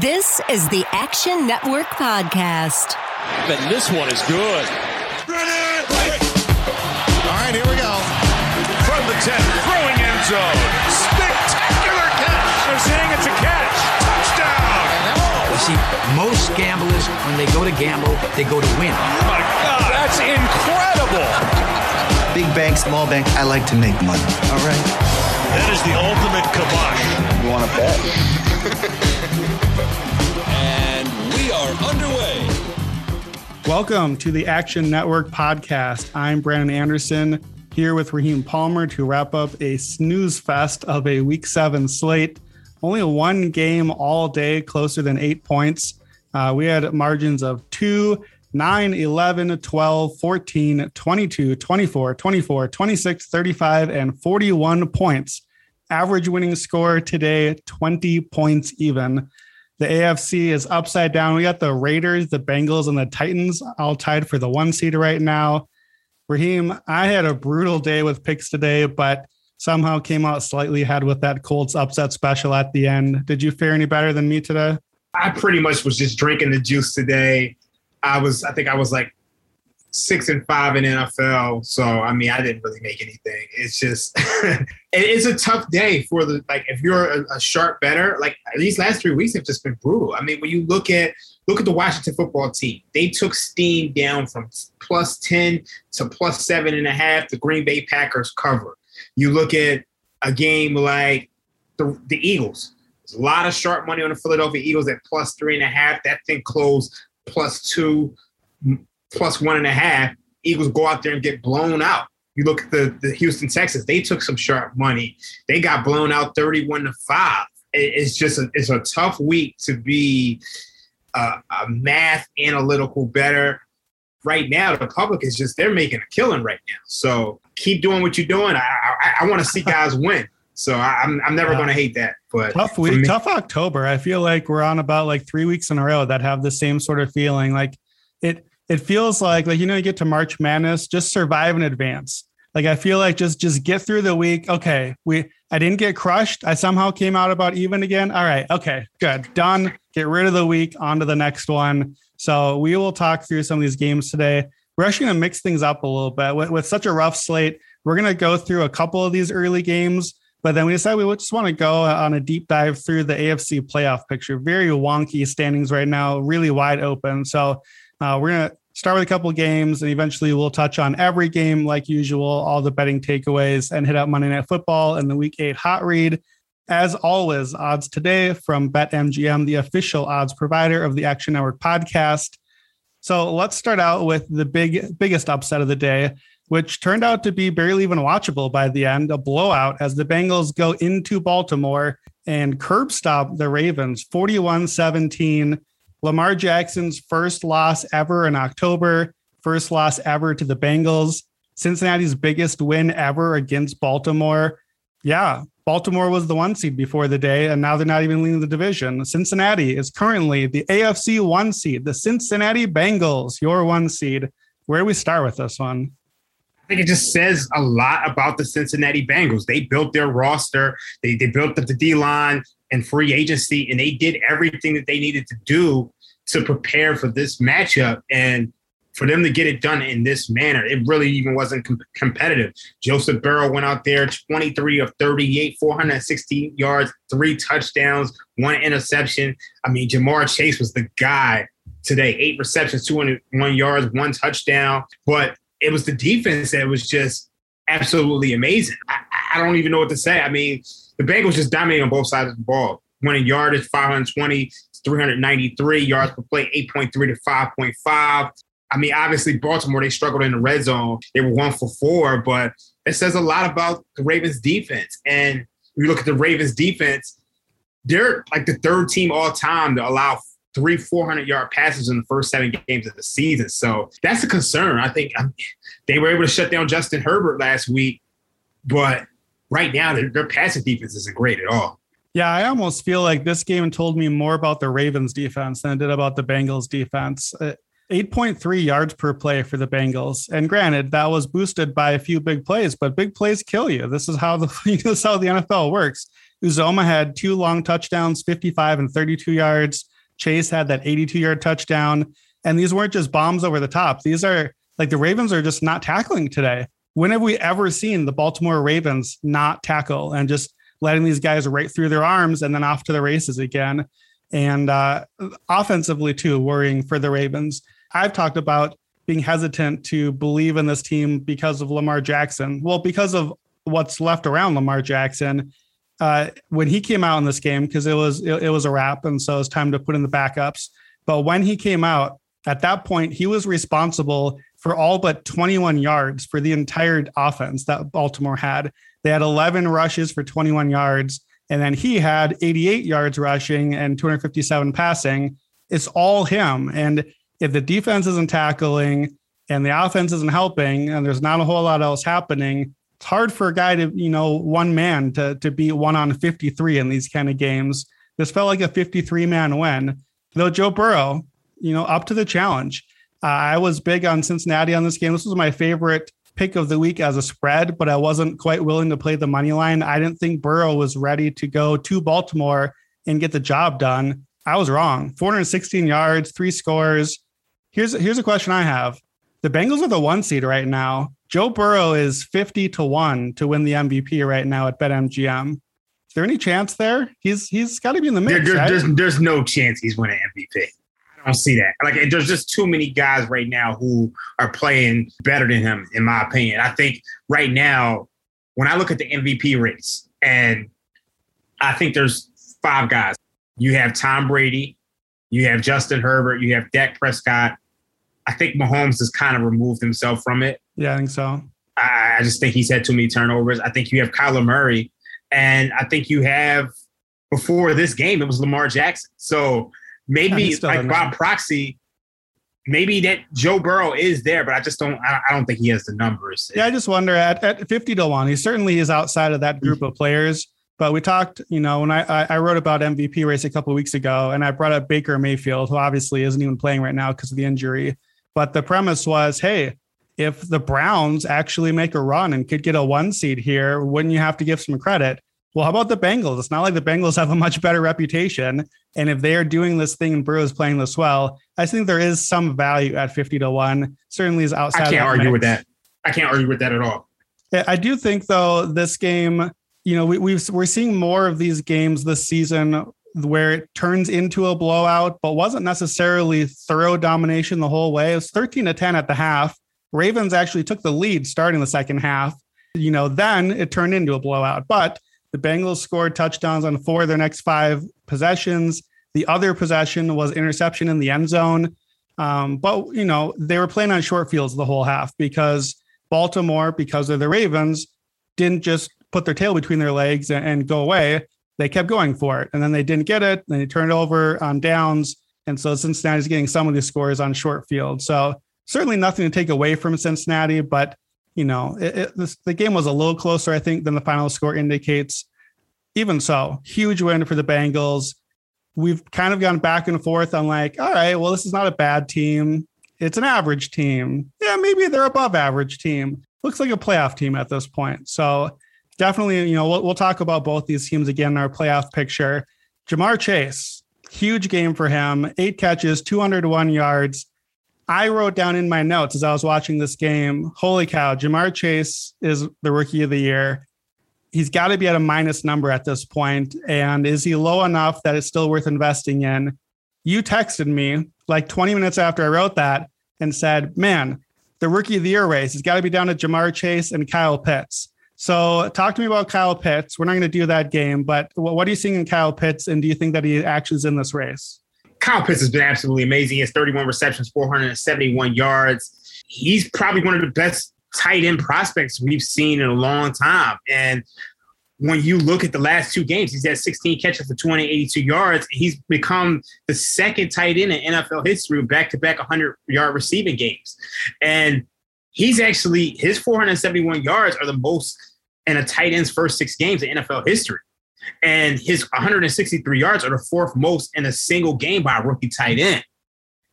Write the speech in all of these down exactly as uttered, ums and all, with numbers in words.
This is the Action Network podcast. And this one is good. All right, here we go. From the ten, throwing end zone. Spectacular catch. They're saying it's a catch. Touchdown. You see, most gamblers, when they go to gamble, they go to win. Oh, my God. That's incredible. Big bank, small bank, I like to make money. All right. That is the ultimate kibosh. You want to bet? And we are underway. Welcome to the Action Network podcast. I'm Brandon Anderson here with Raheem Palmer to wrap up a snooze fest of a week seven slate. Only one game all day, closer than eight points. Uh, we had margins of two. nine, eleven, twelve, fourteen, twenty-two, twenty-four, twenty-four, twenty-six, thirty-five, and forty-one points. Average winning score today, twenty points even. The A F C is upside down. We got the Raiders, the Bengals, and the Titans all tied for the one seed right now. Raheem, I had a brutal day with picks today, but somehow came out slightly ahead with that Colts upset special at the end. Did you fare any better than me today? I pretty much was just drinking the juice today. I was, I think I was like six and five in N F L. So, I mean, I didn't really make anything. It's just, it's a tough day for the, like, if you're a, a sharp bettor, like these last three weeks have just been brutal. I mean, when you look at, look at the Washington football team, they took steam down from plus ten to plus seven and a half. The Green Bay Packers cover. You look at a game like the, the Eagles, there's a lot of sharp money on the Philadelphia Eagles at plus three and a half. That thing closed plus two, plus one and a half. Eagles go out there and get blown out. You look at the, the Houston Texans, they took some sharp money. They got blown out thirty-one to five. It's just a, it's a tough week to be a, a math analytical better. Right now, the public is just, they're making a killing right now. So keep doing what you're doing. I I, I want to see guys win. So I'm I'm never yeah. going to hate that. But tough week, me, tough October. I feel like we're on about like three weeks in a row that have the same sort of feeling. Like it it feels like, like, you know, you get to March Madness, just survive in advance. Like I feel like just just get through the week. Okay, we I didn't get crushed. I somehow came out about even again. All right, okay, good, done. Get rid of the week, on to the next one. So we will talk through some of these games today. We're actually going to mix things up a little bit. With, with such a rough slate, we're going to go through a couple of these early games. But then we decided we just want to go on a deep dive through the A F C playoff picture. Very wonky standings right now, really wide open. So uh, we're going to start with a couple of games, and eventually we'll touch on every game like usual, all the betting takeaways, and hit up Monday Night Football and the Week eight Hot Read. As always, odds today from BetMGM, the official odds provider of the Action Network podcast. So let's start out with the big, biggest upset of the day, which turned out to be barely even watchable by the end, a blowout as the Bengals go into Baltimore and curb stop the Ravens forty-one seventeen. Lamar Jackson's first loss ever in October, first loss ever to the Bengals, Cincinnati's biggest win ever against Baltimore. Yeah, Baltimore was the one seed before the day, and now they're not even leading the division. Cincinnati is currently the A F C one seed, the Cincinnati Bengals, your one seed. Where do we start with this one? I think it just says a lot about the Cincinnati Bengals. They built their roster. They they built up the D-line and free agency, and they did everything that they needed to do to prepare for this matchup. And for them to get it done in this manner, it really even wasn't com- competitive. Joseph Burrow went out there twenty-three of thirty-eight, four hundred sixty yards, three touchdowns, one interception. I mean, Ja'Marr Chase was the guy today. Eight receptions, two hundred one yards, one touchdown. But it was the defense that was just absolutely amazing. I, I don't even know what to say. I mean, the Bengals just dominated on both sides of the ball. Winning yardage, five hundred twenty, three hundred ninety-three yards per play, eight point three to five point five. I mean, obviously, Baltimore, they struggled in the red zone. They were one for four, but it says a lot about the Ravens defense. And when you look at the Ravens defense, they're like the third team all time to allow three four hundred-yard passes in the first seven games of the season. So that's a concern. I think um, they were able to shut down Justin Herbert last week, but right now their, their passing defense isn't great at all. Yeah, I almost feel like this game told me more about the Ravens defense than it did about the Bengals defense. Uh, eight point three yards per play for the Bengals. And granted, that was boosted by a few big plays, but big plays kill you. This is how the, this is how the N F L works. Uzoma had two long touchdowns, fifty-five and thirty-two yards. Chase had that eighty-two yard touchdown. And these weren't just bombs over the top. These are like the Ravens are just not tackling today. When have we ever seen the Baltimore Ravens not tackle and just letting these guys right through their arms and then off to the races again? And uh, offensively, too, worrying for the Ravens. I've talked about being hesitant to believe in this team because of Lamar Jackson. Well, because of what's left around Lamar Jackson. Uh, when he came out in this game, because it was it, it was a wrap, and so it's time to put in the backups. But when he came out, at that point, he was responsible for all but twenty-one yards for the entire offense that Baltimore had. They had eleven rushes for twenty-one yards, and then he had eighty-eight yards rushing and two hundred fifty-seven passing. It's all him. And if the defense isn't tackling and the offense isn't helping, and there's not a whole lot else happening, it's hard for a guy to, you know, one man to, to be one on fifty-three in these kind of games. This felt like a fifty-three man win, though Joe Burrow, you know, up to the challenge. Uh, I was big on Cincinnati on this game. This was my favorite pick of the week as a spread, but I wasn't quite willing to play the money line. I didn't think Burrow was ready to go to Baltimore and get the job done. I was wrong. four hundred sixteen yards, three scores. Here's, here's a question I have. The Bengals are the one seed right now. Joe Burrow is fifty to one to win the M V P right now at BetMGM. Is there any chance there? He's He's got to be in the mix, there, there's, right? there's, there's no chance he's winning M V P. I don't see that. Like, there's just too many guys right now who are playing better than him, in my opinion. I think right now, when I look at the M V P race, and I think there's five guys. You have Tom Brady. You have Justin Herbert. You have Dak Prescott. I think Mahomes has kind of removed himself from it. Yeah, I think so. I, I just think he's had too many turnovers. I think you have Kyler Murray, and I think you have, before this game, it was Lamar Jackson. So maybe yeah, like by proxy, maybe that Joe Burrow is there, but I just don't, I, I don't think he has the numbers. Yeah, I just wonder at, at fifty to one, he certainly is outside of that group mm-hmm. of players. But we talked, you know, when I, I wrote about M V P race a couple of weeks ago, and I brought up Baker Mayfield, who obviously isn't even playing right now because of the injury. But the premise was, hey, if the Browns actually make a run and could get a one seed here, wouldn't you have to give some credit? Well, how about the Bengals? It's not like the Bengals have a much better reputation. And if they are doing this thing and Burrow is playing this well, I think there is some value at fifty to one. Certainly is outside. I can't argue with that. I can't argue with that at all. I do think, though, this game, you know, we, we've, we're seeing more of these games this season where it turns into a blowout, but wasn't necessarily thorough domination the whole way. It was thirteen to ten at the half. Ravens actually took the lead starting the second half. You know, then it turned into a blowout, but the Bengals scored touchdowns on four of their next five possessions. The other possession was interception in the end zone. Um, but, you know, they were playing on short fields the whole half because Baltimore, because they're the Ravens, didn't just put their tail between their legs and, and go away. They kept going for it, and then they didn't get it. Then they turned it over on downs. And so Cincinnati's getting some of these scores on short field. So certainly nothing to take away from Cincinnati, but, you know, it, it, this, the game was a little closer, I think, than the final score indicates. Even so, huge win for the Bengals. We've kind of gone back and forth on like, all right, well, this is not a bad team. It's an average team. Yeah, maybe they're above average team. Looks like a playoff team at this point. So definitely, you know, we'll, we'll talk about both these teams again in our playoff picture. Ja'Marr Chase, huge game for him. Eight catches, two hundred one yards. I wrote down in my notes as I was watching this game, holy cow, Ja'Marr Chase is the rookie of the year. He's got to be at a minus number at this point. And is he low enough that it's still worth investing in? You texted me like twenty minutes after I wrote that and said, man, the rookie of the year race has got to be down to Ja'Marr Chase and Kyle Pitts. So talk to me about Kyle Pitts. We're not going to do that game, but what are you seeing in Kyle Pitts? And do you think that he actually is in this race? Kyle Pitts has been absolutely amazing. He has thirty-one receptions, four hundred seventy-one yards. He's probably one of the best tight end prospects we've seen in a long time. And when you look at the last two games, he's had sixteen catches for two hundred eighty-two yards. He's become the second tight end in N F L history with back-to-back one hundred yard receiving games. And he's actually, his four hundred seventy-one yards are the most in a tight end's first six games in N F L history. And his one hundred sixty-three yards are the fourth most in a single game by a rookie tight end.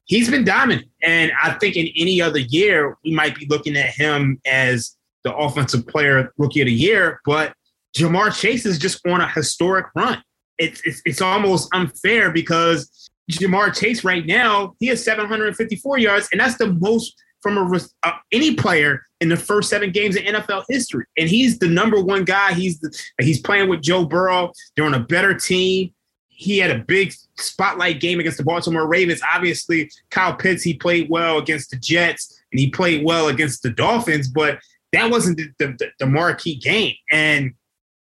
He's been dominant. And I think in any other year, we might be looking at him as the offensive player rookie of the year. But Ja'Marr Chase is just on a historic run. It's it's, it's almost unfair because Ja'Marr Chase right now, he has seven hundred fifty-four yards, and that's the most from a, uh, any player in the first seven games in N F L history. And he's the number one guy. He's the, he's playing with Joe Burrow. They're on a better team. He had a big spotlight game against the Baltimore Ravens. Obviously, Kyle Pitts, he played well against the Jets, and he played well against the Dolphins, but that wasn't the, the, the marquee game. And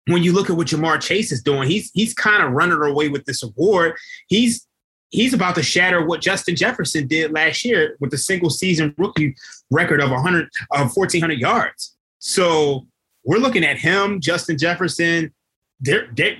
when you look at what Ja'Marr Chase is doing, he's he's kind of running away with this award. He's he's about to shatter what Justin Jefferson did last year with a single season rookie record of one hundred, of fourteen hundred yards. So we're looking at him, Justin Jefferson. They're, they're,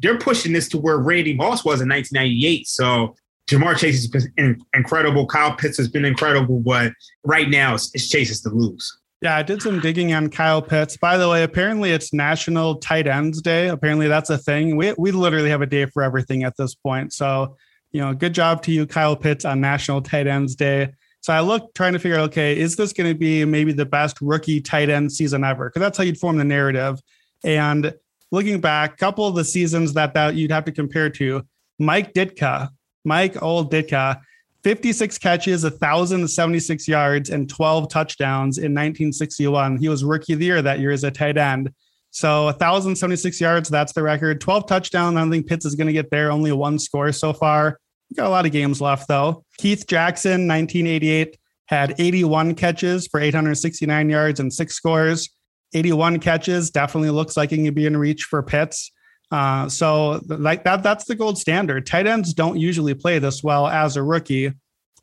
they're pushing this to where Randy Moss was in nineteen ninety-eight. So Ja'Marr Chase has been incredible. Kyle Pitts has been incredible. But right now, it's, it's Chase's to lose. Yeah, I did some digging on Kyle Pitts. By the way, apparently it's National Tight Ends Day. Apparently that's a thing. We we literally have a day for everything at this point. So, you know, good job to you, Kyle Pitts, on National Tight Ends Day. So I looked trying to figure out, okay, is this going to be maybe the best rookie tight end season ever? Because that's how you'd form the narrative. And looking back, a couple of the seasons that, that you'd have to compare to, Mike Ditka, Mike old Ditka, fifty-six catches, one thousand seventy-six yards, and twelve touchdowns in nineteen sixty-one. He was rookie of the year that year as a tight end. So one thousand seventy-six yards, that's the record. twelve touchdowns, I don't think Pitts is going to get there. Only one score so far. We've got a lot of games left, though. Keith Jackson, nineteen eighty-eight, had eighty-one catches for eight hundred sixty-nine yards and six scores. eighty-one catches definitely looks like it could be in reach for Pitts. Uh, so like that, that's the gold standard. Tight ends don't usually play this well as a rookie.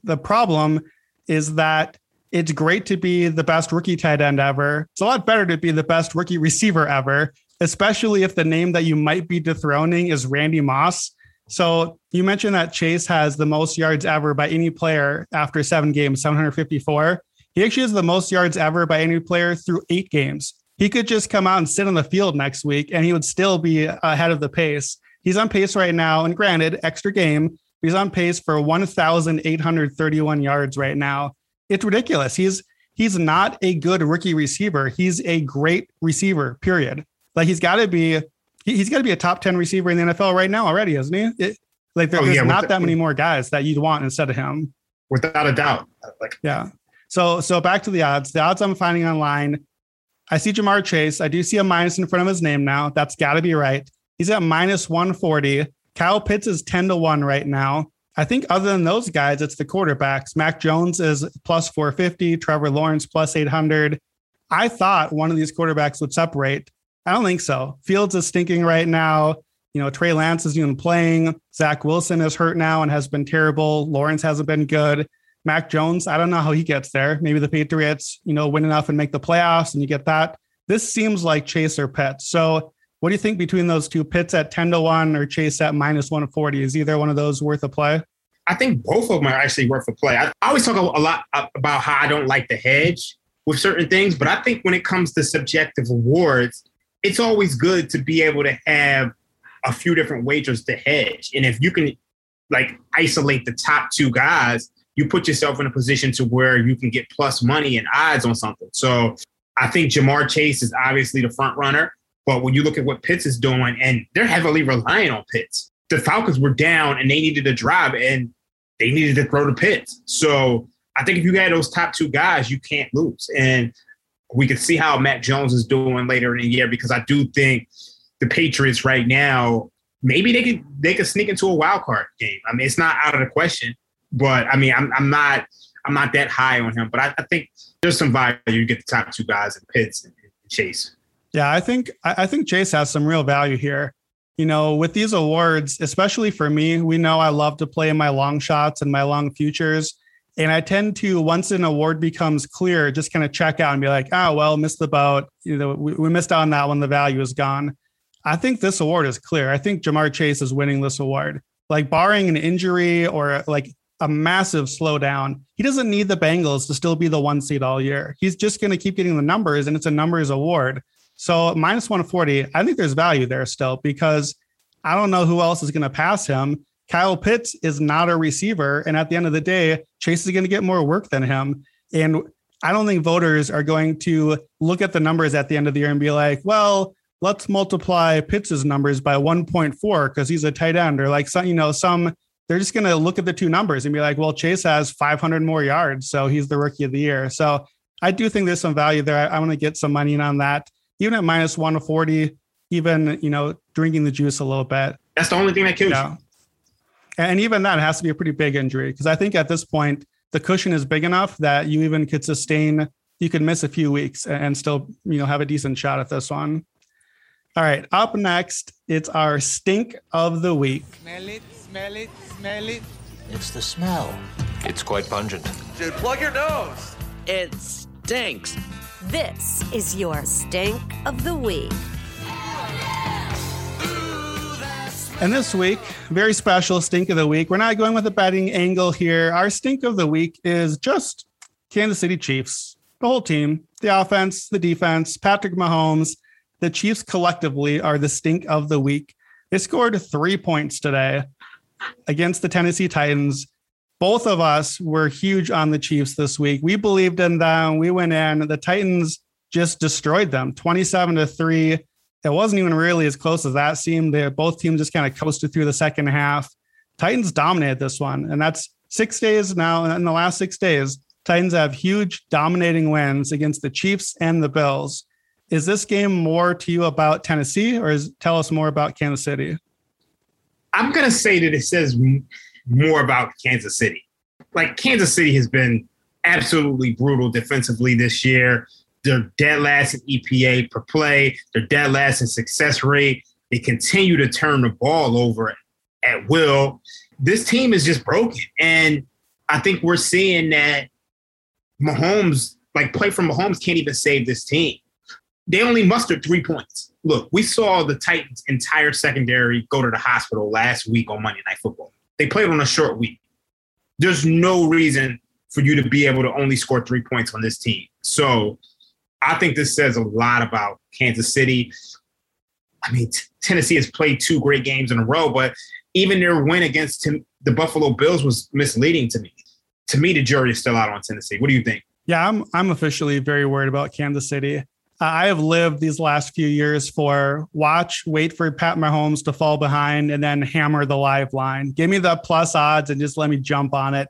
The problem is that it's great to be the best rookie tight end ever. It's a lot better to be the best rookie receiver ever, especially if the name that you might be dethroning is Randy Moss. So you mentioned that Chase has the most yards ever by any player after seven games, seven hundred fifty-four. He actually has the most yards ever by any player through eight games. He could just come out and sit on the field next week and he would still be ahead of the pace. He's on pace right now. And granted, extra game, he's on pace for one thousand eight hundred thirty-one yards right now. It's ridiculous. He's, he's not a good rookie receiver. He's a great receiver, period. Like he's gotta be, he, he's gotta be a top ten receiver in the N F L right now already, isn't he? It, like there, oh, there's yeah, not that many more guys that you'd want instead of him. Without a doubt. Like, yeah. So, so back to the odds, the odds I'm finding online, I see Ja'Marr Chase. I do see a minus in front of his name now. That's got to be right. He's at minus one forty. Kyle Pitts is ten to one right now. I think other than those guys, it's the quarterbacks. Mac Jones is plus four fifty. Trevor Lawrence plus eight hundred. I thought one of these quarterbacks would separate. I don't think so. Fields is stinking right now. You know, Trey Lance is even playing. Zach Wilson is hurt now and has been terrible. Lawrence hasn't been good. Mac Jones, I don't know how he gets there. Maybe the Patriots, you know, win enough and make the playoffs and you get that. This seems like Chase or Pitts. So what do you think between those two, Pitts at ten to one or Chase at minus one forty? Is either one of those worth a play? I think both of them are actually worth a play. I, I always talk a, a lot about how I don't like the hedge with certain things, but I think when it comes to subjective awards, it's always good to be able to have a few different wagers to hedge. And if you can like isolate the top two guys, you put yourself in a position to where you can get plus money and odds on something. So I think Ja'Marr Chase is obviously the front runner, but when you look at what Pitts is doing, and they're heavily relying on Pitts, the Falcons were down and they needed to drive and they needed to throw to Pitts. So I think if you had those top two guys, you can't lose. And we can see how Matt Jones is doing later in the year, because I do think the Patriots right now, maybe they could, they could sneak into a wild card game. I mean, it's not out of the question. But I mean, I'm I'm not I'm not that high on him. But I, I think there's some value. You get the top two guys in Pitts and Chase. Yeah, I think I think Chase has some real value here. You know, with these awards, especially for me, we know I love to play my long shots and my long futures, and I tend to, once an award becomes clear, just kind of check out and be like, oh well, missed the boat. You know, we, we missed out on that one. The value is gone. I think this award is clear. I think Ja'Marr Chase is winning this award. Like barring an injury or like a massive slowdown. He doesn't need the Bengals to still be the one seed all year. He's just going to keep getting the numbers, and it's a numbers award. So minus one forty, I think there's value there still, because I don't know who else is going to pass him. Kyle Pitts is not a receiver. And at the end of the day, Chase is going to get more work than him. And I don't think voters are going to look at the numbers at the end of the year and be like, well, let's multiply Pitts' numbers by one point four because he's a tight end, or like some, you know, some they're just going to look at the two numbers and be like, well, Chase has five hundred more yards, so he's the rookie of the year. So I do think there's some value there. I, I want to get some money in on that, even at minus one forty, even, you know, drinking the juice a little bit. That's the only thing that kills you. Know. And even that has to be a pretty big injury, because I think at this point, the cushion is big enough that you even could sustain, you could miss a few weeks and still, you know, have a decent shot at this one. All right, up next, it's our stink of the week. Smell it, smell it, smell it. It's the smell. It's quite pungent. Dude, plug your nose. It stinks. This is your stink of the week. And this week, very special stink of the week. We're not going with a betting angle here. Our stink of the week is just Kansas City Chiefs, the whole team, the offense, the defense, Patrick Mahomes. The Chiefs collectively are the stink of the week. They scored three points today against the Tennessee Titans. Both of us were huge on the Chiefs this week. We believed in them. We went in. The Titans just destroyed them, twenty-seven to three. It wasn't even really as close as that seemed. They, both teams just kind of coasted through the second half. Titans dominated this one. And that's six days now. In the last six days, Titans have huge dominating wins against the Chiefs and the Bills. Is this game more to you about Tennessee, or is, tell us more about Kansas City? I'm going to say that it says more about Kansas City. Like, Kansas City has been absolutely brutal defensively this year. They're dead last in E P A per play. They're dead last in success rate. They continue to turn the ball over at will. This team is just broken. And I think we're seeing that Mahomes, like play from Mahomes can't even save this team. They only mustered three points. Look, we saw the Titans' entire secondary go to the hospital last week on Monday Night Football. They played on a short week. There's no reason for you to be able to only score three points on this team. So I think this says a lot about Kansas City. I mean, t- Tennessee has played two great games in a row, but even their win against Tim- the Buffalo Bills was misleading to me. To me, the jury is still out on Tennessee. What do you think? Yeah, I'm I'm officially very worried about Kansas City. Uh, I have lived these last few years for watch, wait for Pat Mahomes to fall behind, and then hammer the live line. Give me the plus odds and just let me jump on it.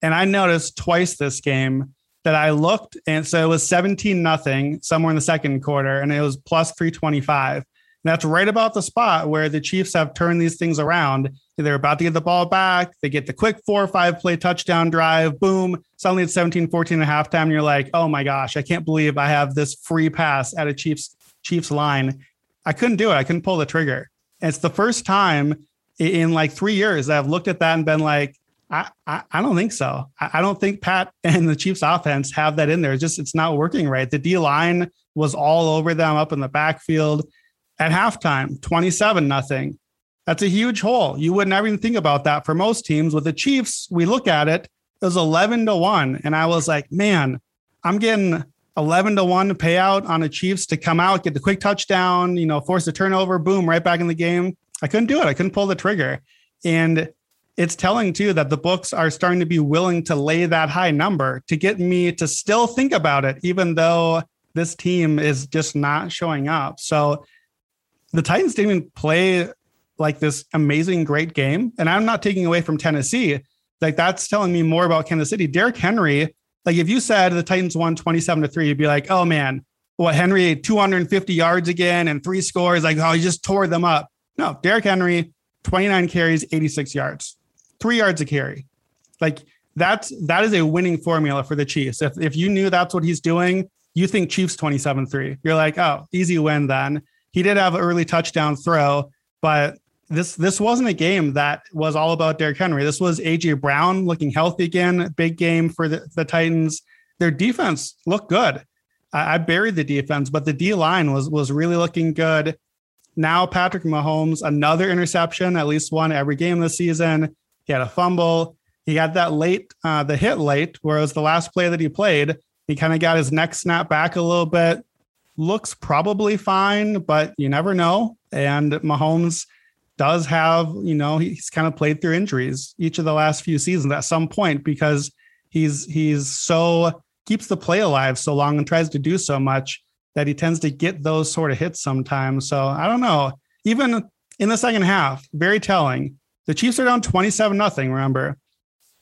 And I noticed twice this game that I looked, and so it was seventeen nothing somewhere in the second quarter, and it was plus three twenty-five. And that's right about the spot where the Chiefs have turned these things around. They're about to get the ball back. They get the quick four or five play touchdown drive. Boom. Suddenly it's seventeen fourteen at halftime. And you're like, oh my gosh, I can't believe I have this free pass at a Chiefs Chiefs line. I couldn't do it. I couldn't pull the trigger. And it's the first time in like three years that I've looked at that and been like, I, I don't think so. I don't think Pat and the Chiefs offense have that in there. It's just, it's not working right. The D line was all over them up in the backfield at halftime, twenty-seven nothing. That's a huge hole. You would never even think about that for most teams. With the Chiefs, we look at it, it was eleven to one. And I was like, man, I'm getting eleven to one payout on the Chiefs to come out, get the quick touchdown, you know, force a turnover, boom, right back in the game. I couldn't do it. I couldn't pull the trigger. And it's telling, too, that the books are starting to be willing to lay that high number to get me to still think about it, even though this team is just not showing up. So the Titans didn't even play like this amazing, great game. And I'm not taking away from Tennessee. Like, that's telling me more about Kansas City. Derrick Henry, like if you said the Titans won twenty-seven to three, you'd be like, oh, man, what, Henry, two hundred fifty yards again and three scores. Like, oh, he just tore them up. No, Derrick Henry, twenty-nine carries, eighty-six yards. Three yards a carry. Like that's, that is a winning formula for the Chiefs. If if you knew that's what he's doing, you think Chiefs twenty-seven three, you're like, oh, easy win. Then he did have an early touchdown throw, but this, this wasn't a game that was all about Derrick Henry. This was A J Brown looking healthy again, big game for the, the Titans. Their defense looked good. I, I buried the defense, but the D line was, was really looking good. Now, Patrick Mahomes, another interception, at least one every game this season. He had a fumble. He got that late, uh, the hit late, where it was the last play that he played. He kind of got his neck snapped back a little bit. Looks probably fine, but you never know. And Mahomes does have, you know, he's kind of played through injuries each of the last few seasons at some point, because he's he's so keeps the play alive so long and tries to do so much that he tends to get those sort of hits sometimes. So I don't know. Even in the second half, very telling. The Chiefs are down twenty-seven nothing, remember.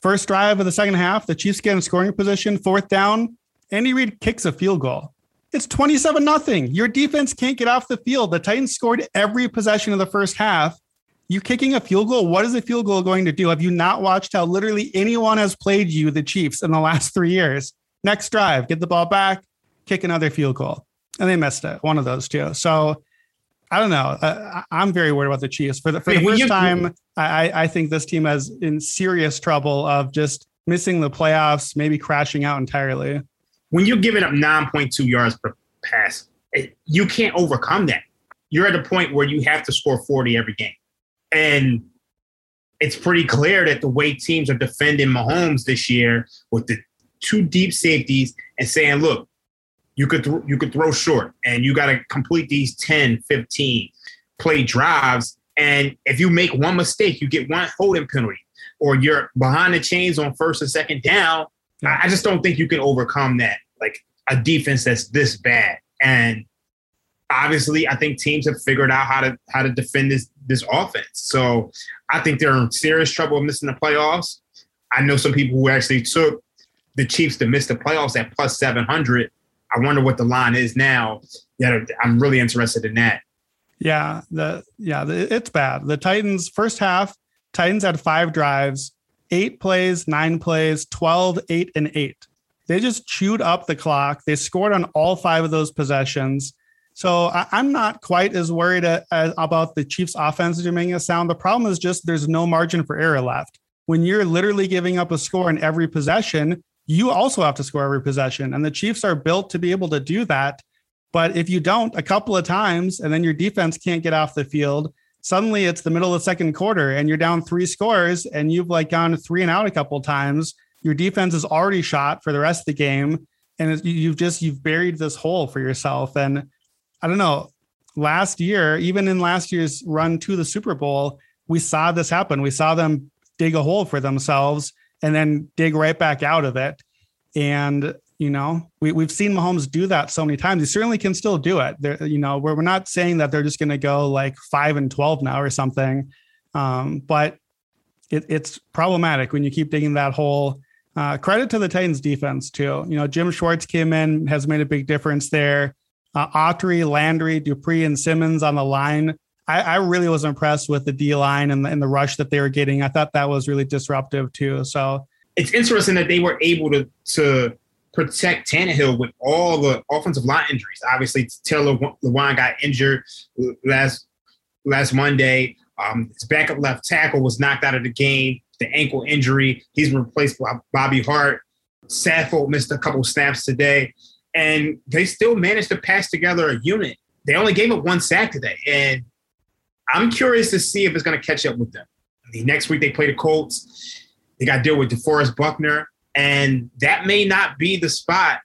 First drive of the second half, the Chiefs get in scoring position, fourth down. Andy Reid kicks a field goal. It's twenty-seven nothing. Your defense can't get off the field. The Titans scored every possession of the first half. You kicking a field goal? What is a field goal going to do? Have you not watched how literally anyone has played you, the Chiefs, in the last three years? Next drive, get the ball back, kick another field goal. And they missed it, one of those two. So I don't know. Uh, I'm very worried about the Chiefs. For the, for the first time, I, I think this team is in serious trouble of just missing the playoffs, maybe crashing out entirely. When you're giving up nine point two yards per pass, you can't overcome that. You're at a point where you have to score forty every game. And it's pretty clear that the way teams are defending Mahomes this year with the two deep safeties and saying, look, you could th- you could throw short and you got to complete these ten, fifteen play drives. And if you make one mistake, you get one holding penalty or you're behind the chains on first and second down. I, I just don't think you can overcome that, like a defense that's this bad. And obviously, I think teams have figured out how to how to defend this this offense. So I think they're in serious trouble of missing the playoffs. I know some people who actually took the Chiefs to miss the playoffs at plus seven hundred. I wonder what the line is now. Yeah, I'm really interested in that. Yeah, the yeah, the, it's bad. The Titans first half, Titans had five drives, eight plays, nine plays, twelve, eight, and eight. They just chewed up the clock. They scored on all five of those possessions. So I, I'm not quite as worried a, a, about the Chiefs offense as you're making it sound. The problem is just there's no margin for error left. When you're literally giving up a score in every possession, you also have to score every possession. And the Chiefs are built to be able to do that. But if you don't a couple of times and then your defense can't get off the field, suddenly it's the middle of the second quarter and you're down three scores and you've like gone three and out a couple of times. Your defense is already shot for the rest of the game. And you've just, you've buried this hole for yourself. And I don't know, last year, even in last year's run to the Super Bowl, we saw this happen. We saw them dig a hole for themselves and then dig right back out of it. And, you know, we, we've seen Mahomes do that so many times. He certainly can still do it. They're, you know, we're, we're not saying that they're just going to go like five and twelve now or something. Um, but it, it's problematic when you keep digging that hole. Uh, credit to the Titans defense, too. You know, Jim Schwartz came in, has made a big difference there. Uh, Autry, Landry, Dupree, and Simmons on the line. I, I really was impressed with the D line and the, and the rush that they were getting. I thought that was really disruptive too. So it's interesting that they were able to to protect Tannehill with all the offensive line injuries. Obviously, Taylor Lewan got injured last last Monday. Um, his backup left tackle was knocked out of the game. The ankle injury. He's replaced by Bobby Hart. Saffold missed a couple snaps today, and they still managed to pass together a unit. They only gave up one sack today, and I'm curious to see if it's going to catch up with them. I mean, next week they play the Colts. They got to deal with DeForest Buckner, and that may not be the spot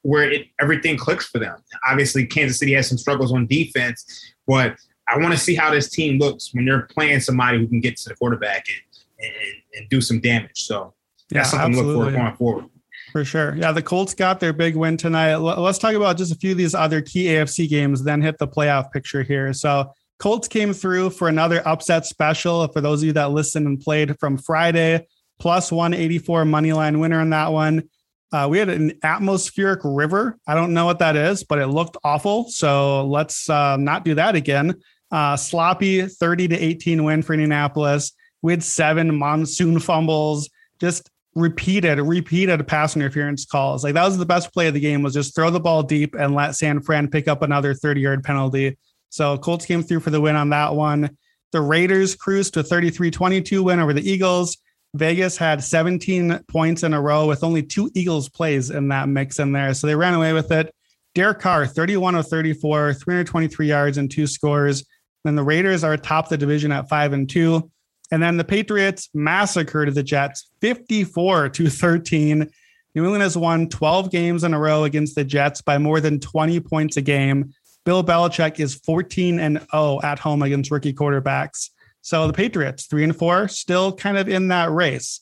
where it, everything clicks for them. Obviously, Kansas City has some struggles on defense, but I want to see how this team looks when they're playing somebody who can get to the quarterback and, and, and do some damage. So that's yeah, something absolutely. to look for going forward. For sure. Yeah, the Colts got their big win tonight. Let's talk about just a few of these other key A F C games, then hit the playoff picture here. So Colts came through for another upset special. For those of you that listened and played from Friday, plus one eighty-four moneyline winner on that one. Uh, we had an atmospheric river. I don't know what that is, but it looked awful. So let's uh, not do that again. Uh, sloppy thirty to eighteen win for Indianapolis. We had seven monsoon fumbles, just repeated, repeated pass interference calls. Like that was the best play of the game was just throw the ball deep and let San Fran pick up another thirty yard penalty. So Colts came through for the win on that one. The Raiders cruised to thirty-three twenty-two win over the Eagles. Vegas had seventeen points in a row with only two Eagles plays in that mix in there. So they ran away with it. Derek Carr, thirty-one of thirty-four, three hundred twenty-three yards and two scores. Then the Raiders are atop the division at five and two. And then the Patriots massacred the Jets, fifty-four to thirteen. New England has won twelve games in a row against the Jets by more than twenty points a game. Bill Belichick is fourteen and oh at home against rookie quarterbacks. So the Patriots, three and four, still kind of in that race.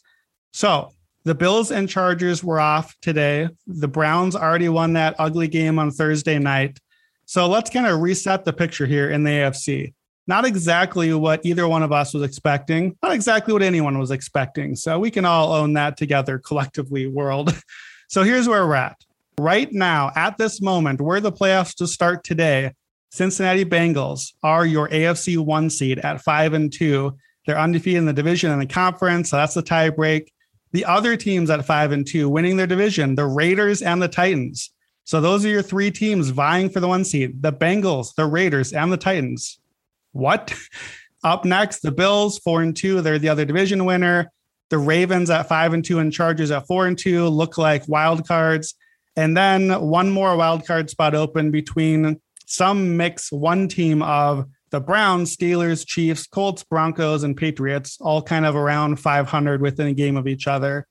So The Bills and Chargers were off today. The Browns already won that ugly game on Thursday night. So let's kind of reset the picture here in the A F C. Not exactly what either one of us was expecting. Not exactly what anyone was expecting. So we can all own that together collectively, world. So here's where we're at. Right now, at this moment, where the playoffs to start today, Cincinnati Bengals are your A F C one seed at five and two. They're undefeated in the division and the conference. So that's the tie break. The other teams at five and two winning their division, the Raiders and the Titans. So those are your three teams vying for the one seed, the Bengals, the Raiders, and the Titans. What? Up next, the Bills, four and two. They're the other division winner. The Ravens at five and two and Chargers at four and two look like wild cards. And then one more wild card spot open between some mix, one team of the Browns, Steelers, Chiefs, Colts, Broncos, and Patriots, all kind of around five hundred within a game of each other.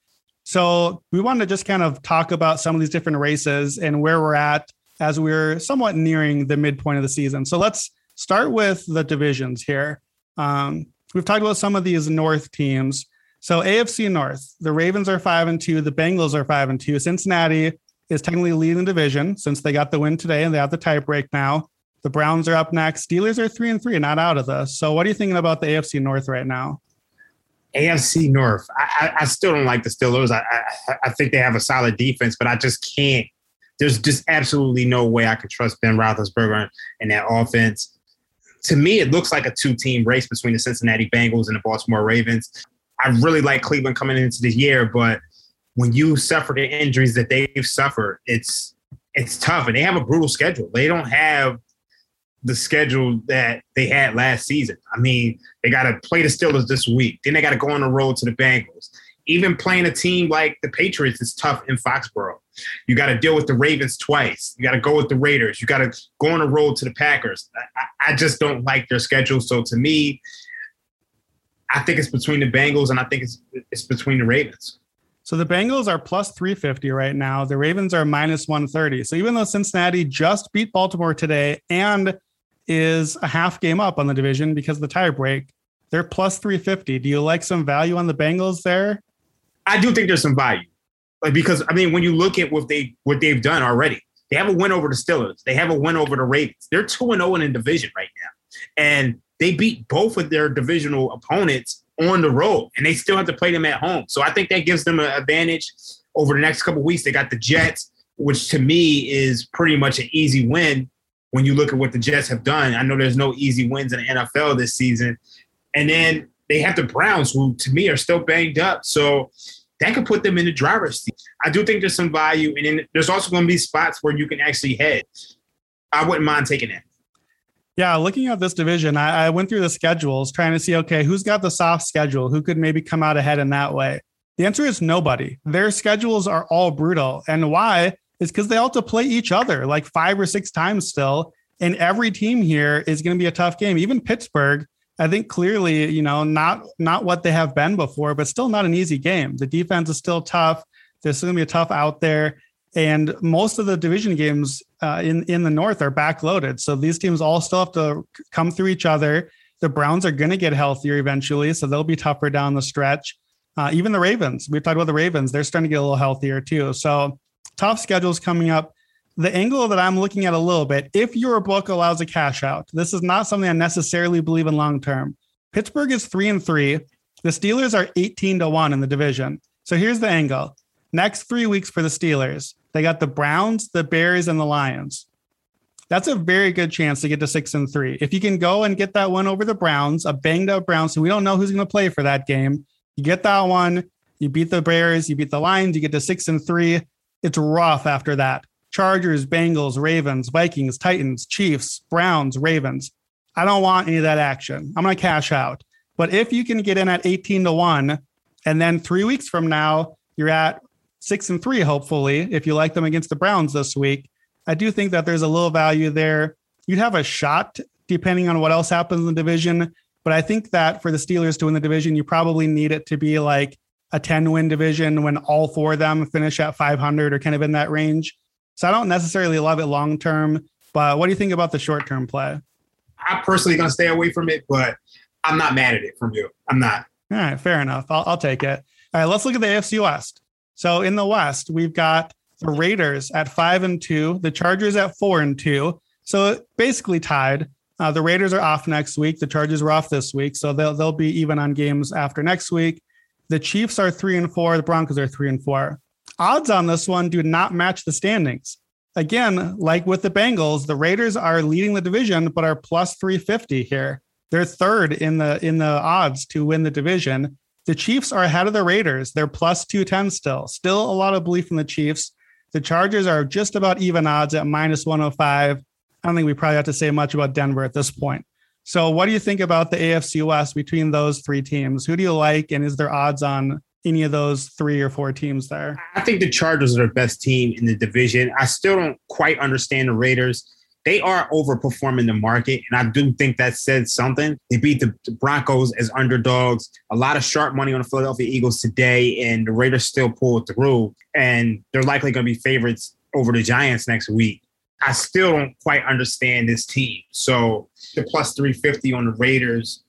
So we wanted to just kind of talk about some of these different races and where we're at as we're somewhat nearing the midpoint of the season. So let's start with the divisions here. Um, we've talked about some of these North teams. So A F C North, the Ravens are five and two. The Bengals are five and two. Cincinnati is technically leading the division since they got the win today and they have the tie break now. The Browns are up next. Steelers are three and three, not out of this. So what are you thinking about the A F C North right now? A F C North. I, I still don't like the Steelers. I, I I think they have a solid defense, but I just can't. There's just absolutely no way I could trust Ben Roethlisberger and that offense. To me, it looks like a two-team race between the Cincinnati Bengals and the Baltimore Ravens. I really like Cleveland coming into the year, but when you suffer the injuries that they've suffered, it's it's tough. And they have a brutal schedule. They don't have the schedule that they had last season. I mean, they got to play the Steelers this week. Then they got to go on the road to the Bengals. Even playing a team like the Patriots is tough in Foxborough. You got to deal with the Ravens twice. You got to go with the Raiders. You got to go on the road to the Packers. I, I just don't like their schedule. So to me, I think it's between the Bengals and I think it's it's between the Ravens. So the Bengals are plus three fifty right now. The Ravens are minus one thirty. So even though Cincinnati just beat Baltimore today and is a half game up on the division because of the tie break, they're plus three fifty. Do you like some value on the Bengals there? I do think there's some value. Like, because I mean, when you look at what they what they've done already, they have a win over the Steelers. They have a win over the Ravens. They're two and zero in the division right now, and they beat both of their divisional opponents on the road, and they still have to play them at home. So I think that gives them an advantage over the next couple of weeks. They got the Jets, which to me is pretty much an easy win. When you look at what the Jets have done, I know there's no easy wins in the N F L this season. And then they have the Browns, who to me are still banged up. So that could put them in the driver's seat. I do think there's some value. And then there's also going to be spots where you can actually head. I wouldn't mind taking it. Yeah, looking at this division, I, I went through the schedules trying to see, okay, who's got the soft schedule? Who could maybe come out ahead in that way? The answer is nobody. Their schedules are all brutal. And why? Is because they all have to play each other like five or six times still. And every team here is going to be a tough game. Even Pittsburgh, I think clearly, you know, not, not what they have been before, but still not an easy game. The defense is still tough. There's still going to be a tough out there. And most of the division games uh, in, in the North are backloaded. So these teams all still have to come through each other. The Browns are going to get healthier eventually, so they'll be tougher down the stretch. Uh, even the Ravens, we've talked about the Ravens. They're starting to get a little healthier too. So tough schedules coming up. The angle that I'm looking at a little bit, if your book allows a cash out, this is not something I necessarily believe in long term. Pittsburgh is three and three. The Steelers are eighteen to one in the division. So here's the angle. Next three weeks for the Steelers, they got the Browns, the Bears, and the Lions. That's a very good chance to get to six and three. If you can go and get that one over the Browns, a banged up Browns, so we don't know who's going to play for that game. You get that one, you beat the Bears, you beat the Lions, you get to six and three. It's rough after that. Chargers, Bengals, Ravens, Vikings, Titans, Chiefs, Browns, Ravens. I don't want any of that action. I'm going to cash out. But if you can get in at eighteen to one, and then three weeks from now, you're at six and three, hopefully, if you like them against the Browns this week, I do think that there's a little value there. You'd have a shot depending on what else happens in the division. But I think that for the Steelers to win the division, you probably need it to be like a ten-win division when all four of them finish at five hundred or kind of in that range. So I don't necessarily love it long-term, but what do you think about the short-term play? I'm personally going to stay away from it, but I'm not mad at it from you. I'm not. All right, fair enough. I'll, I'll take it. All right, let's look at the A F C West. So in the West, we've got the Raiders at five and two, the Chargers at four and two. So basically tied. Uh, the Raiders are off next week. The Chargers were off this week. So they'll, they'll be even on games after next week. The Chiefs are three and four. The Broncos are three and four. Odds on this one do not match the standings. Again, like with the Bengals, the Raiders are leading the division, but are plus three fifty here. They're third in the in the odds to win the division. The Chiefs are ahead of the Raiders. They're plus two ten still. Still a lot of belief in the Chiefs. The Chargers are just about even odds at minus one oh five. I don't think we probably have to say much about Denver at this point. So what do you think about the A F C West between those three teams? Who do you like, and is there odds on any of those three or four teams there? I think the Chargers are the best team in the division. I still don't quite understand the Raiders. They are overperforming the market, and I do think that says something. They beat the Broncos as underdogs. A lot of sharp money on the Philadelphia Eagles today, and the Raiders still pulled through, and they're likely going to be favorites over the Giants next week. I still don't quite understand this team. So the plus three fifty on the Raiders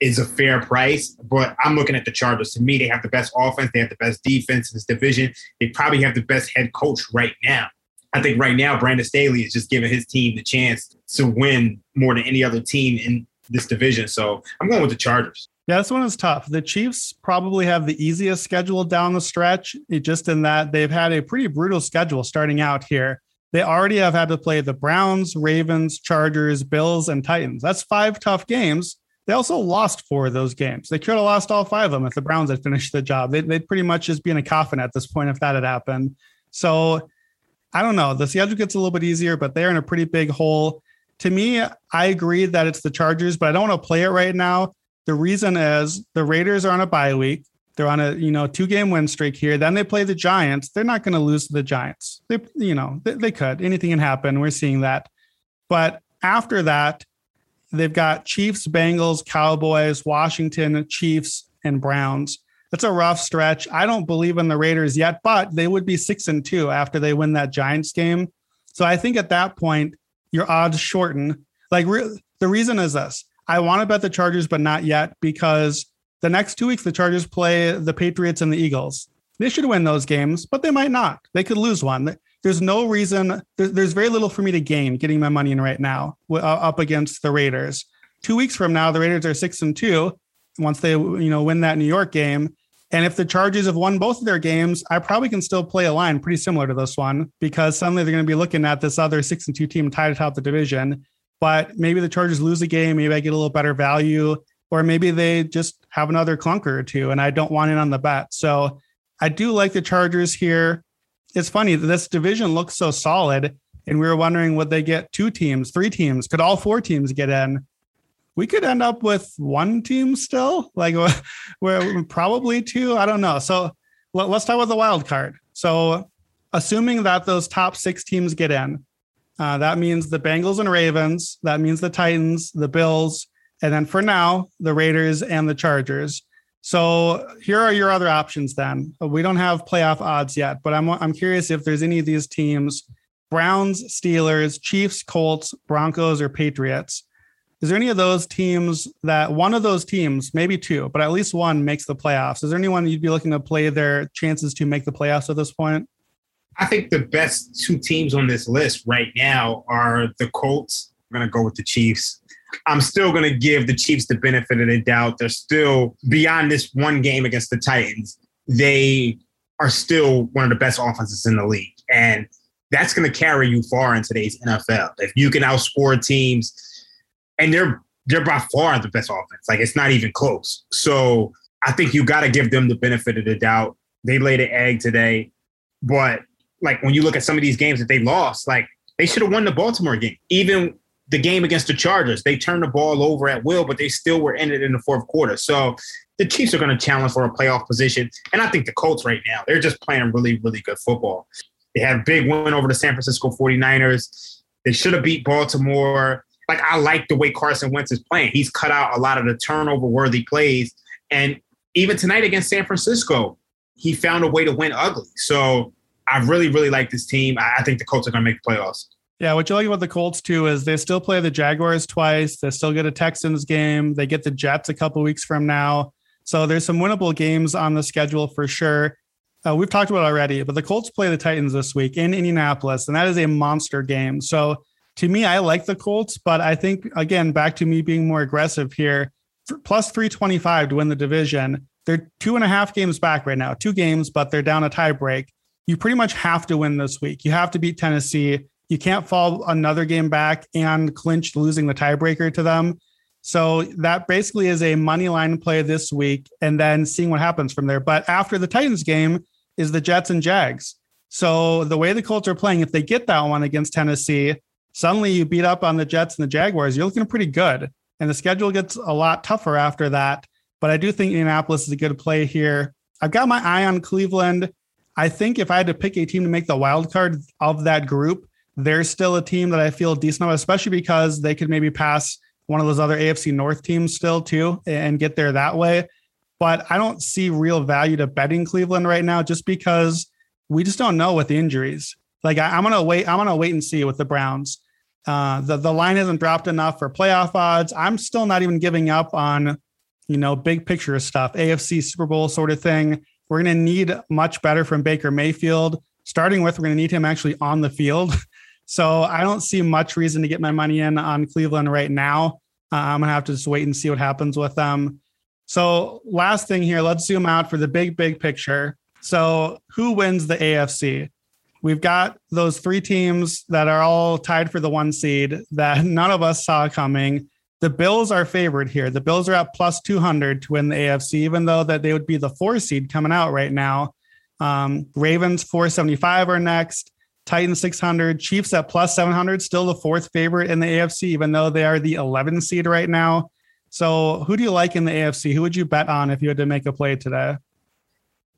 is a fair price, but I'm looking at the Chargers. To me, they have the best offense. They have the best defense in this division. They probably have the best head coach right now. I think right now, Brandon Staley is just giving his team the chance to win more than any other team in this division. So I'm going with the Chargers. Yeah, this one is tough. The Chiefs probably have the easiest schedule down the stretch, just in that they've had a pretty brutal schedule starting out here. They already have had to play the Browns, Ravens, Chargers, Bills, and Titans. That's five tough games. They also lost four of those games. They could have lost all five of them if the Browns had finished the job. They'd, they'd pretty much just be in a coffin at this point if that had happened. So I don't know. The schedule gets a little bit easier, but they're in a pretty big hole. To me, I agree that it's the Chargers, but I don't want to play it right now. The reason is the Raiders are on a bye week. They're on a, you know, two-game win streak here. Then they play the Giants. They're not going to lose to the Giants. They, you know, they, they could. Anything can happen. We're seeing that. But after that, they've got Chiefs, Bengals, Cowboys, Washington, Chiefs, and Browns. That's a rough stretch. I don't believe in the Raiders yet, but they would be six and two after they win that Giants game. So I think at that point, your odds shorten. Like re- the reason is this. I want to bet the Chargers, but not yet, because the next two weeks, the Chargers play the Patriots and the Eagles. They should win those games, but they might not. They could lose one. There's no reason. There's very little for me to gain getting my money in right now up against the Raiders. Two weeks from now, the Raiders are six and two. Once they, you know, win that New York game. And if the Chargers have won both of their games, I probably can still play a line pretty similar to this one, because suddenly they're going to be looking at this other six and two team tied atop the division. But maybe the Chargers lose a game. Maybe I get a little better value, or maybe they just have another clunker or two and I don't want in on the bet. So I do like the Chargers here. It's funny that this division looks so solid, and we were wondering, would they get two teams, three teams? Could all four teams get in? We could end up with one team still, like we're probably two. I don't know. So let's talk about the wild card. So assuming that those top six teams get in, uh, that means the Bengals and Ravens. That means the Titans, the Bills, and then for now, the Raiders and the Chargers. So here are your other options then. We don't have playoff odds yet, but I'm I'm curious if there's any of these teams: Browns, Steelers, Chiefs, Colts, Broncos, or Patriots. Is there any of those teams that one of those teams, maybe two, but at least one makes the playoffs? Is there anyone you'd be looking to play their chances to make the playoffs at this point? I think the best two teams on this list right now are the Colts. I'm going to go with the Chiefs. I'm still going to give the Chiefs the benefit of the doubt. They're still, beyond this one game against the Titans, they are still one of the best offenses in the league. And that's going to carry you far in today's N F L. If you can outscore teams, and they're they're by far the best offense. Like, it's not even close. So I think you got to give them the benefit of the doubt. They laid an egg today. But, like, when you look at some of these games that they lost, like, they should have won the Baltimore game. Even the game against the Chargers, they turned the ball over at will, but they still were in it in the fourth quarter. So the Chiefs are going to challenge for a playoff position. And I think the Colts right now, they're just playing really, really good football. They had a big win over the San Francisco forty-niners. They should have beat Baltimore. Like, I like the way Carson Wentz is playing. He's cut out a lot of the turnover-worthy plays. And even tonight against San Francisco, he found a way to win ugly. So I really, really like this team. I think the Colts are going to make the playoffs. Yeah, what you like about the Colts, too, is they still play the Jaguars twice. They still get a Texans game. They get the Jets a couple weeks from now. So there's some winnable games on the schedule for sure. Uh, we've talked about it already, but the Colts play the Titans this week in Indianapolis, and that is a monster game. So to me, I like the Colts, but I think, again, back to me being more aggressive here, plus three twenty-five to win the division. They're two and a half games back right now, two games, but they're down a tie break. You pretty much have to win this week. You have to beat Tennessee. You can't fall another game back and clinch losing the tiebreaker to them. So that basically is a money line play this week and then seeing what happens from there. But after the Titans game is the Jets and Jags. So the way the Colts are playing, if they get that one against Tennessee, suddenly you beat up on the Jets and the Jaguars, you're looking pretty good. And the schedule gets a lot tougher after that. But I do think Indianapolis is a good play here. I've got my eye on Cleveland. I think if I had to pick a team to make the wild card of that group, they're still a team that I feel decent about, especially because they could maybe pass one of those other A F C North teams still too and get there that way. But I don't see real value to betting Cleveland right now just because we just don't know with the injuries. Like I, I'm going to wait. I'm going to wait and see with the Browns. Uh, the, the line hasn't dropped enough for playoff odds. I'm still not even giving up on, you know, big picture stuff, A F C Super Bowl sort of thing. We're going to need much better from Baker Mayfield. Starting with, we're going to need him actually on the field. So I don't see much reason to get my money in on Cleveland right now. Uh, I'm going to have to just wait and see what happens with them. So last thing here, let's zoom out for the big, big picture. So who wins the A F C? We've got those three teams that are all tied for the one seed that none of us saw coming. The Bills are favored here. The Bills are at plus two hundred to win the A F C, even though that they would be the four seed coming out right now. Um, Ravens four seventy-five are next. Titans six hundred, Chiefs at plus seven hundred, still the fourth favorite in the A F C, even though they are the eleven seed right now. So who do you like in the A F C? Who would you bet on if you had to make a play today?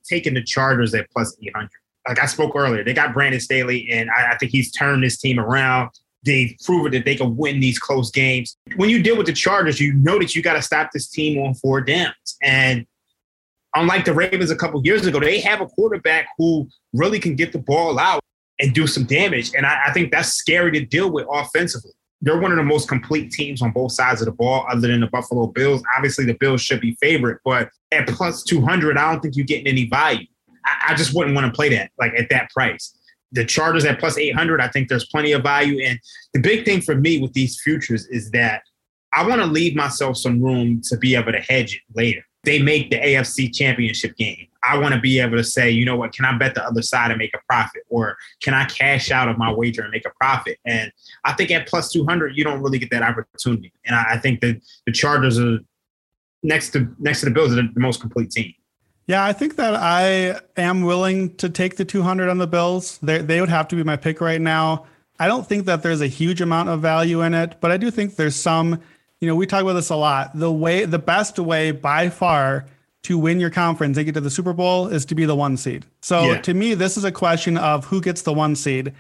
Taking the Chargers at plus eight hundred. Like I spoke earlier, they got Brandon Staley, and I, I think he's turned this team around. They've proven that they can win these close games. When you deal with the Chargers, you know that you got to stop this team on four downs. And unlike the Ravens a couple years ago, they have a quarterback who really can get the ball out and do some damage. And I, I think that's scary to deal with offensively. They're one of the most complete teams on both sides of the ball, other than the Buffalo Bills. Obviously, the Bills should be favorite, but at plus two hundred, I don't think you're getting any value. I, I just wouldn't want to play that, like at that price. The Chargers at plus eight hundred, I think there's plenty of value. And the big thing for me with these futures is that I want to leave myself some room to be able to hedge it later. They make the A F C championship game. I want to be able to say, you know what, can I bet the other side and make a profit? Or can I cash out of my wager and make a profit? And I think at plus two hundred, you don't really get that opportunity. And I, I think that the Chargers are next to next to the Bills are the most complete team. Yeah, I think that I am willing to take the two hundred on the Bills. They, they would have to be my pick right now. I don't think that there's a huge amount of value in it, but I do think there's some. You know, we talk about this a lot. The way, the best way by far to win your conference and get to the Super Bowl is to be the one seed. So yeah. To me, this is a question of who gets the one seed.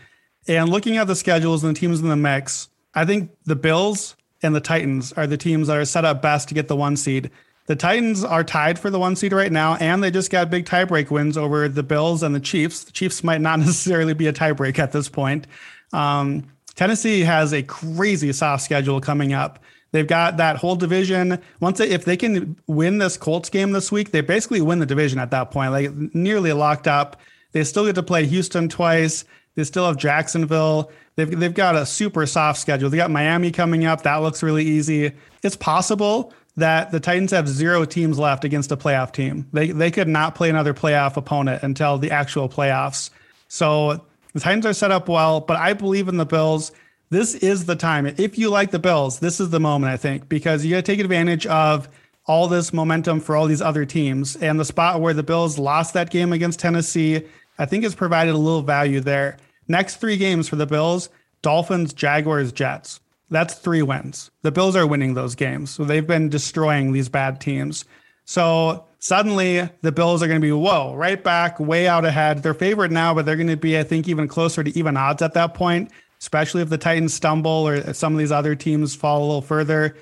And looking at the schedules and the teams in the mix, I think the Bills and the Titans are the teams that are set up best to get the one seed. The Titans are tied for the one seed right now, and they just got big tiebreak wins over the Bills and the Chiefs. The Chiefs might not necessarily be a tiebreak at this point. Um, Tennessee has a crazy soft schedule coming up. They've got that whole division. Once they, if they can win this Colts game this week, they basically win the division at that point, like nearly locked up. They still get to play Houston twice. They still have Jacksonville. They've they've got a super soft schedule. They got Miami coming up. That looks really easy. It's possible that the Titans have zero teams left against a playoff team. They they could not play another playoff opponent until the actual playoffs. So the Titans are set up well, but I believe in the Bills. This is the time. If you like the Bills, this is the moment, I think, because you got to take advantage of all this momentum for all these other teams. And the spot where the Bills lost that game against Tennessee, I think has provided a little value there. Next three games for the Bills, Dolphins, Jaguars, Jets. That's three wins. The Bills are winning those games. So they've been destroying these bad teams. So suddenly the Bills are going to be, whoa, right back, way out ahead. They're favored now, but they're going to be, I think, even closer to even odds at that point. Especially if the Titans stumble or some of these other teams fall a little further.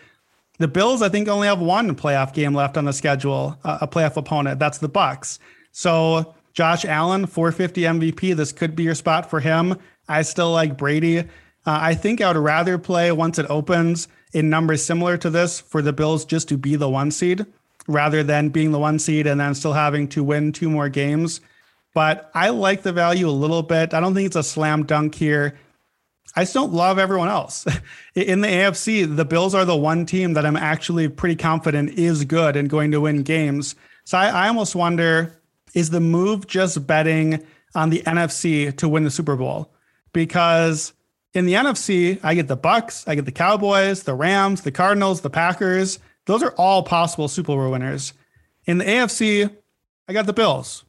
The Bills, I think, only have one playoff game left on the schedule, a playoff opponent. That's the Bucs. So Josh Allen, four fifty M V P. This could be your spot for him. I still like Brady. Uh, I think I would rather play once it opens in numbers similar to this for the Bills just to be the one seed rather than being the one seed and then still having to win two more games. but I like the value a little bit. I don't think it's a slam dunk here. I just don't love everyone else. In the A F C, the Bills are the one team that I'm actually pretty confident is good and going to win games. So I, I almost wonder, is the move just betting on the N F C to win the Super Bowl? Because in the N F C, I get the Bucs, I get the Cowboys, the Rams, the Cardinals, the Packers. Those are all possible Super Bowl winners. In the A F C, I got the Bills.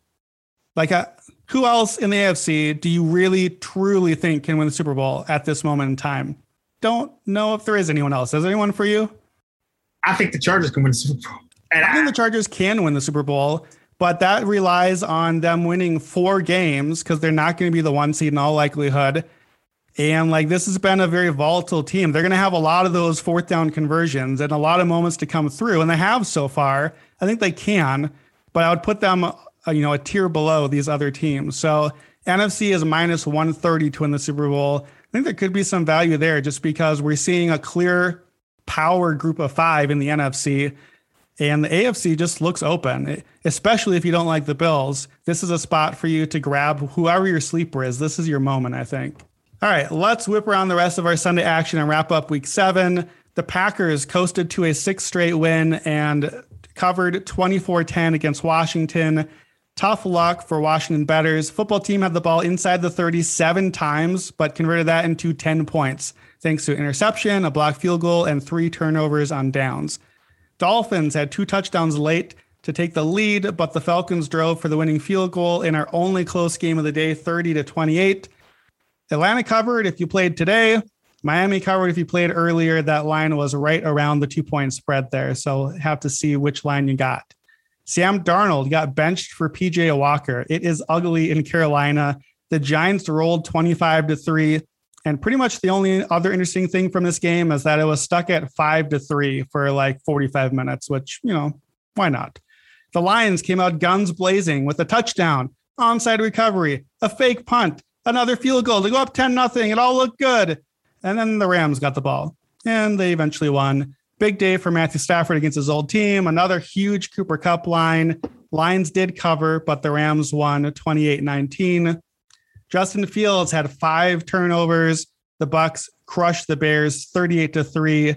Like, I, who else in the A F C do you really, truly think can win the Super Bowl at this moment in time? Don't know if there is anyone else. Is there anyone for you? I think the Chargers can win the Super Bowl. And I think I- the Chargers can win the Super Bowl, but that relies on them winning four games because they're not going to be the one seed in all likelihood. And like, this has been a very volatile team. They're going to have a lot of those fourth down conversions and a lot of moments to come through. And they have so far. I think they can, but I would put them, uh, you know, a tier below these other teams. So N F C is minus one thirty to win the Super Bowl. I think there could be some value there just because we're seeing a clear power group of five in the N F C, and the A F C just looks open, especially if you don't like the Bills. This is a spot for you to grab whoever your sleeper is. This is your moment, I think. All right, let's whip around the rest of our Sunday action and wrap up week seven. The Packers coasted to a sixth straight win and covered twenty-four ten against Washington. Tough luck for Washington bettors. Football team had the ball inside the thirty-seven times, but converted that into ten points, thanks to interception, a blocked field goal, and three turnovers on downs. Dolphins had two touchdowns late to take the lead, but the Falcons drove for the winning field goal in our only close game of the day, thirty to twenty-eight. Atlanta covered if you played today. Miami covered if you played earlier. That line was right around the two-point spread there, so have to see which line you got. Sam Darnold got benched for P J Walker. It is ugly in Carolina. The Giants rolled twenty-five to three, and pretty much the only other interesting thing from this game is that it was stuck at five to three for like forty-five minutes, which, you know, why not? The Lions came out guns blazing with a touchdown, onside recovery, a fake punt, another field goal to go up ten nothing. It all looked good. And then the Rams got the ball and they eventually won. Big day for Matthew Stafford against his old team. Another huge Cooper Kupp line. Lions did cover, but the Rams won twenty-eight nineteen. Justin Fields had five turnovers. The Bucs crushed the Bears thirty-eight to three.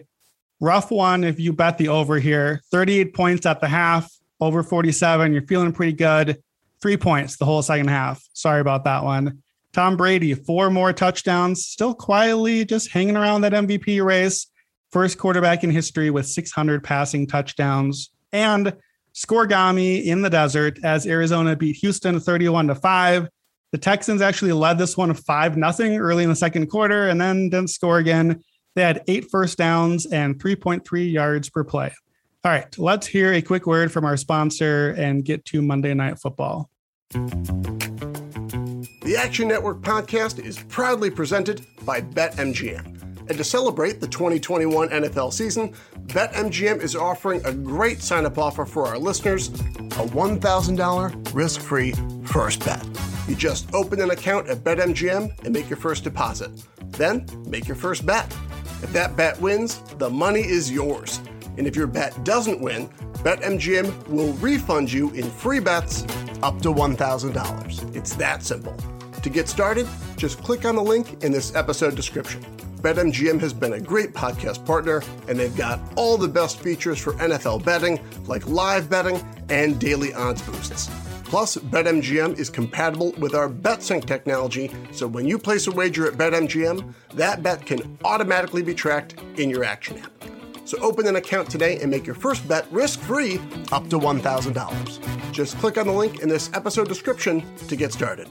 Rough one if you bet the over here. thirty-eight points at the half, over forty-seven. You're feeling pretty good. Three points the whole second half. Sorry about that one. Tom Brady, four more touchdowns, still quietly just hanging around that M V P race. First quarterback in history with six hundred passing touchdowns. And scoregami in the desert as Arizona beat Houston thirty-one to five. The Texans actually led this one five nothing early in the second quarter and then didn't score again. They had eight first downs and three point three yards per play. All right, let's hear a quick word from our sponsor and get to Monday Night Football. The Action Network podcast is proudly presented by BetMGM. And to celebrate the twenty twenty-one N F L season, BetMGM is offering a great sign-up offer for our listeners, a one thousand dollars risk-free first bet. You just open an account at BetMGM and make your first deposit. Then make your first bet. If that bet wins, the money is yours. And if your bet doesn't win, BetMGM will refund you in free bets up to one thousand dollars. It's that simple. To get started, just click on the link in this episode description. BetMGM has been a great podcast partner, and they've got all the best features for N F L betting, like live betting and daily odds boosts. Plus, BetMGM is compatible with our BetSync technology, so when you place a wager at BetMGM, that bet can automatically be tracked in your Action app. So open an account today and make your first bet risk-free up to one thousand dollars. Just click on the link in this episode description to get started.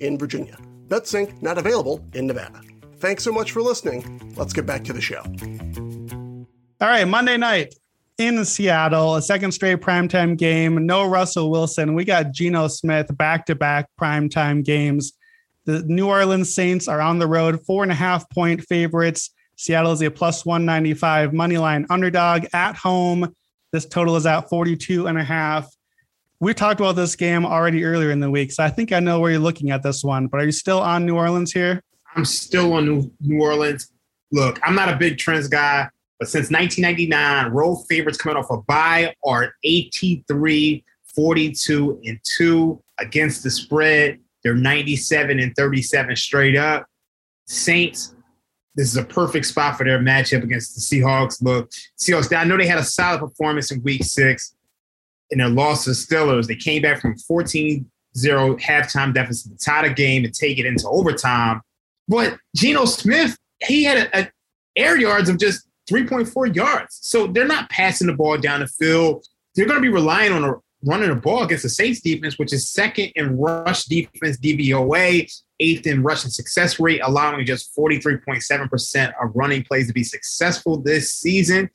in Virginia. BetSync not available in Nevada. Thanks so much for listening. Let's get back to the show. All right, Monday night. in Seattle, a second straight primetime game. No Russell Wilson. We got Geno Smith back-to-back primetime games. The New Orleans Saints are on the road, four and a half point favorites. Seattle is a plus one ninety-five money line underdog at home. This total is at forty-two and a half. We talked about this game already earlier in the week, so I think I know where you're looking at this one, but are you still on New Orleans here? I'm still on New Orleans. Look, I'm not a big trends guy, but since nineteen ninety-nine, road favorites coming off a bye are eighty-three, forty-two, and two against the spread. They're ninety-seven and thirty-seven straight up. Saints, this is a perfect spot for their matchup against the Seahawks. Look, Seahawks, I know they had a solid performance in week six in their loss to the Steelers. They came back from fourteen zero halftime deficit to tie the game and take it into overtime. But Geno Smith, he had a, a air yards of just three point four yards. So they're not passing the ball down the field. They're going to be relying on a running the ball against the Saints defense, which is second in rush defense D V O A, eighth in rushing success rate, allowing just forty-three point seven percent of running plays to be successful this season.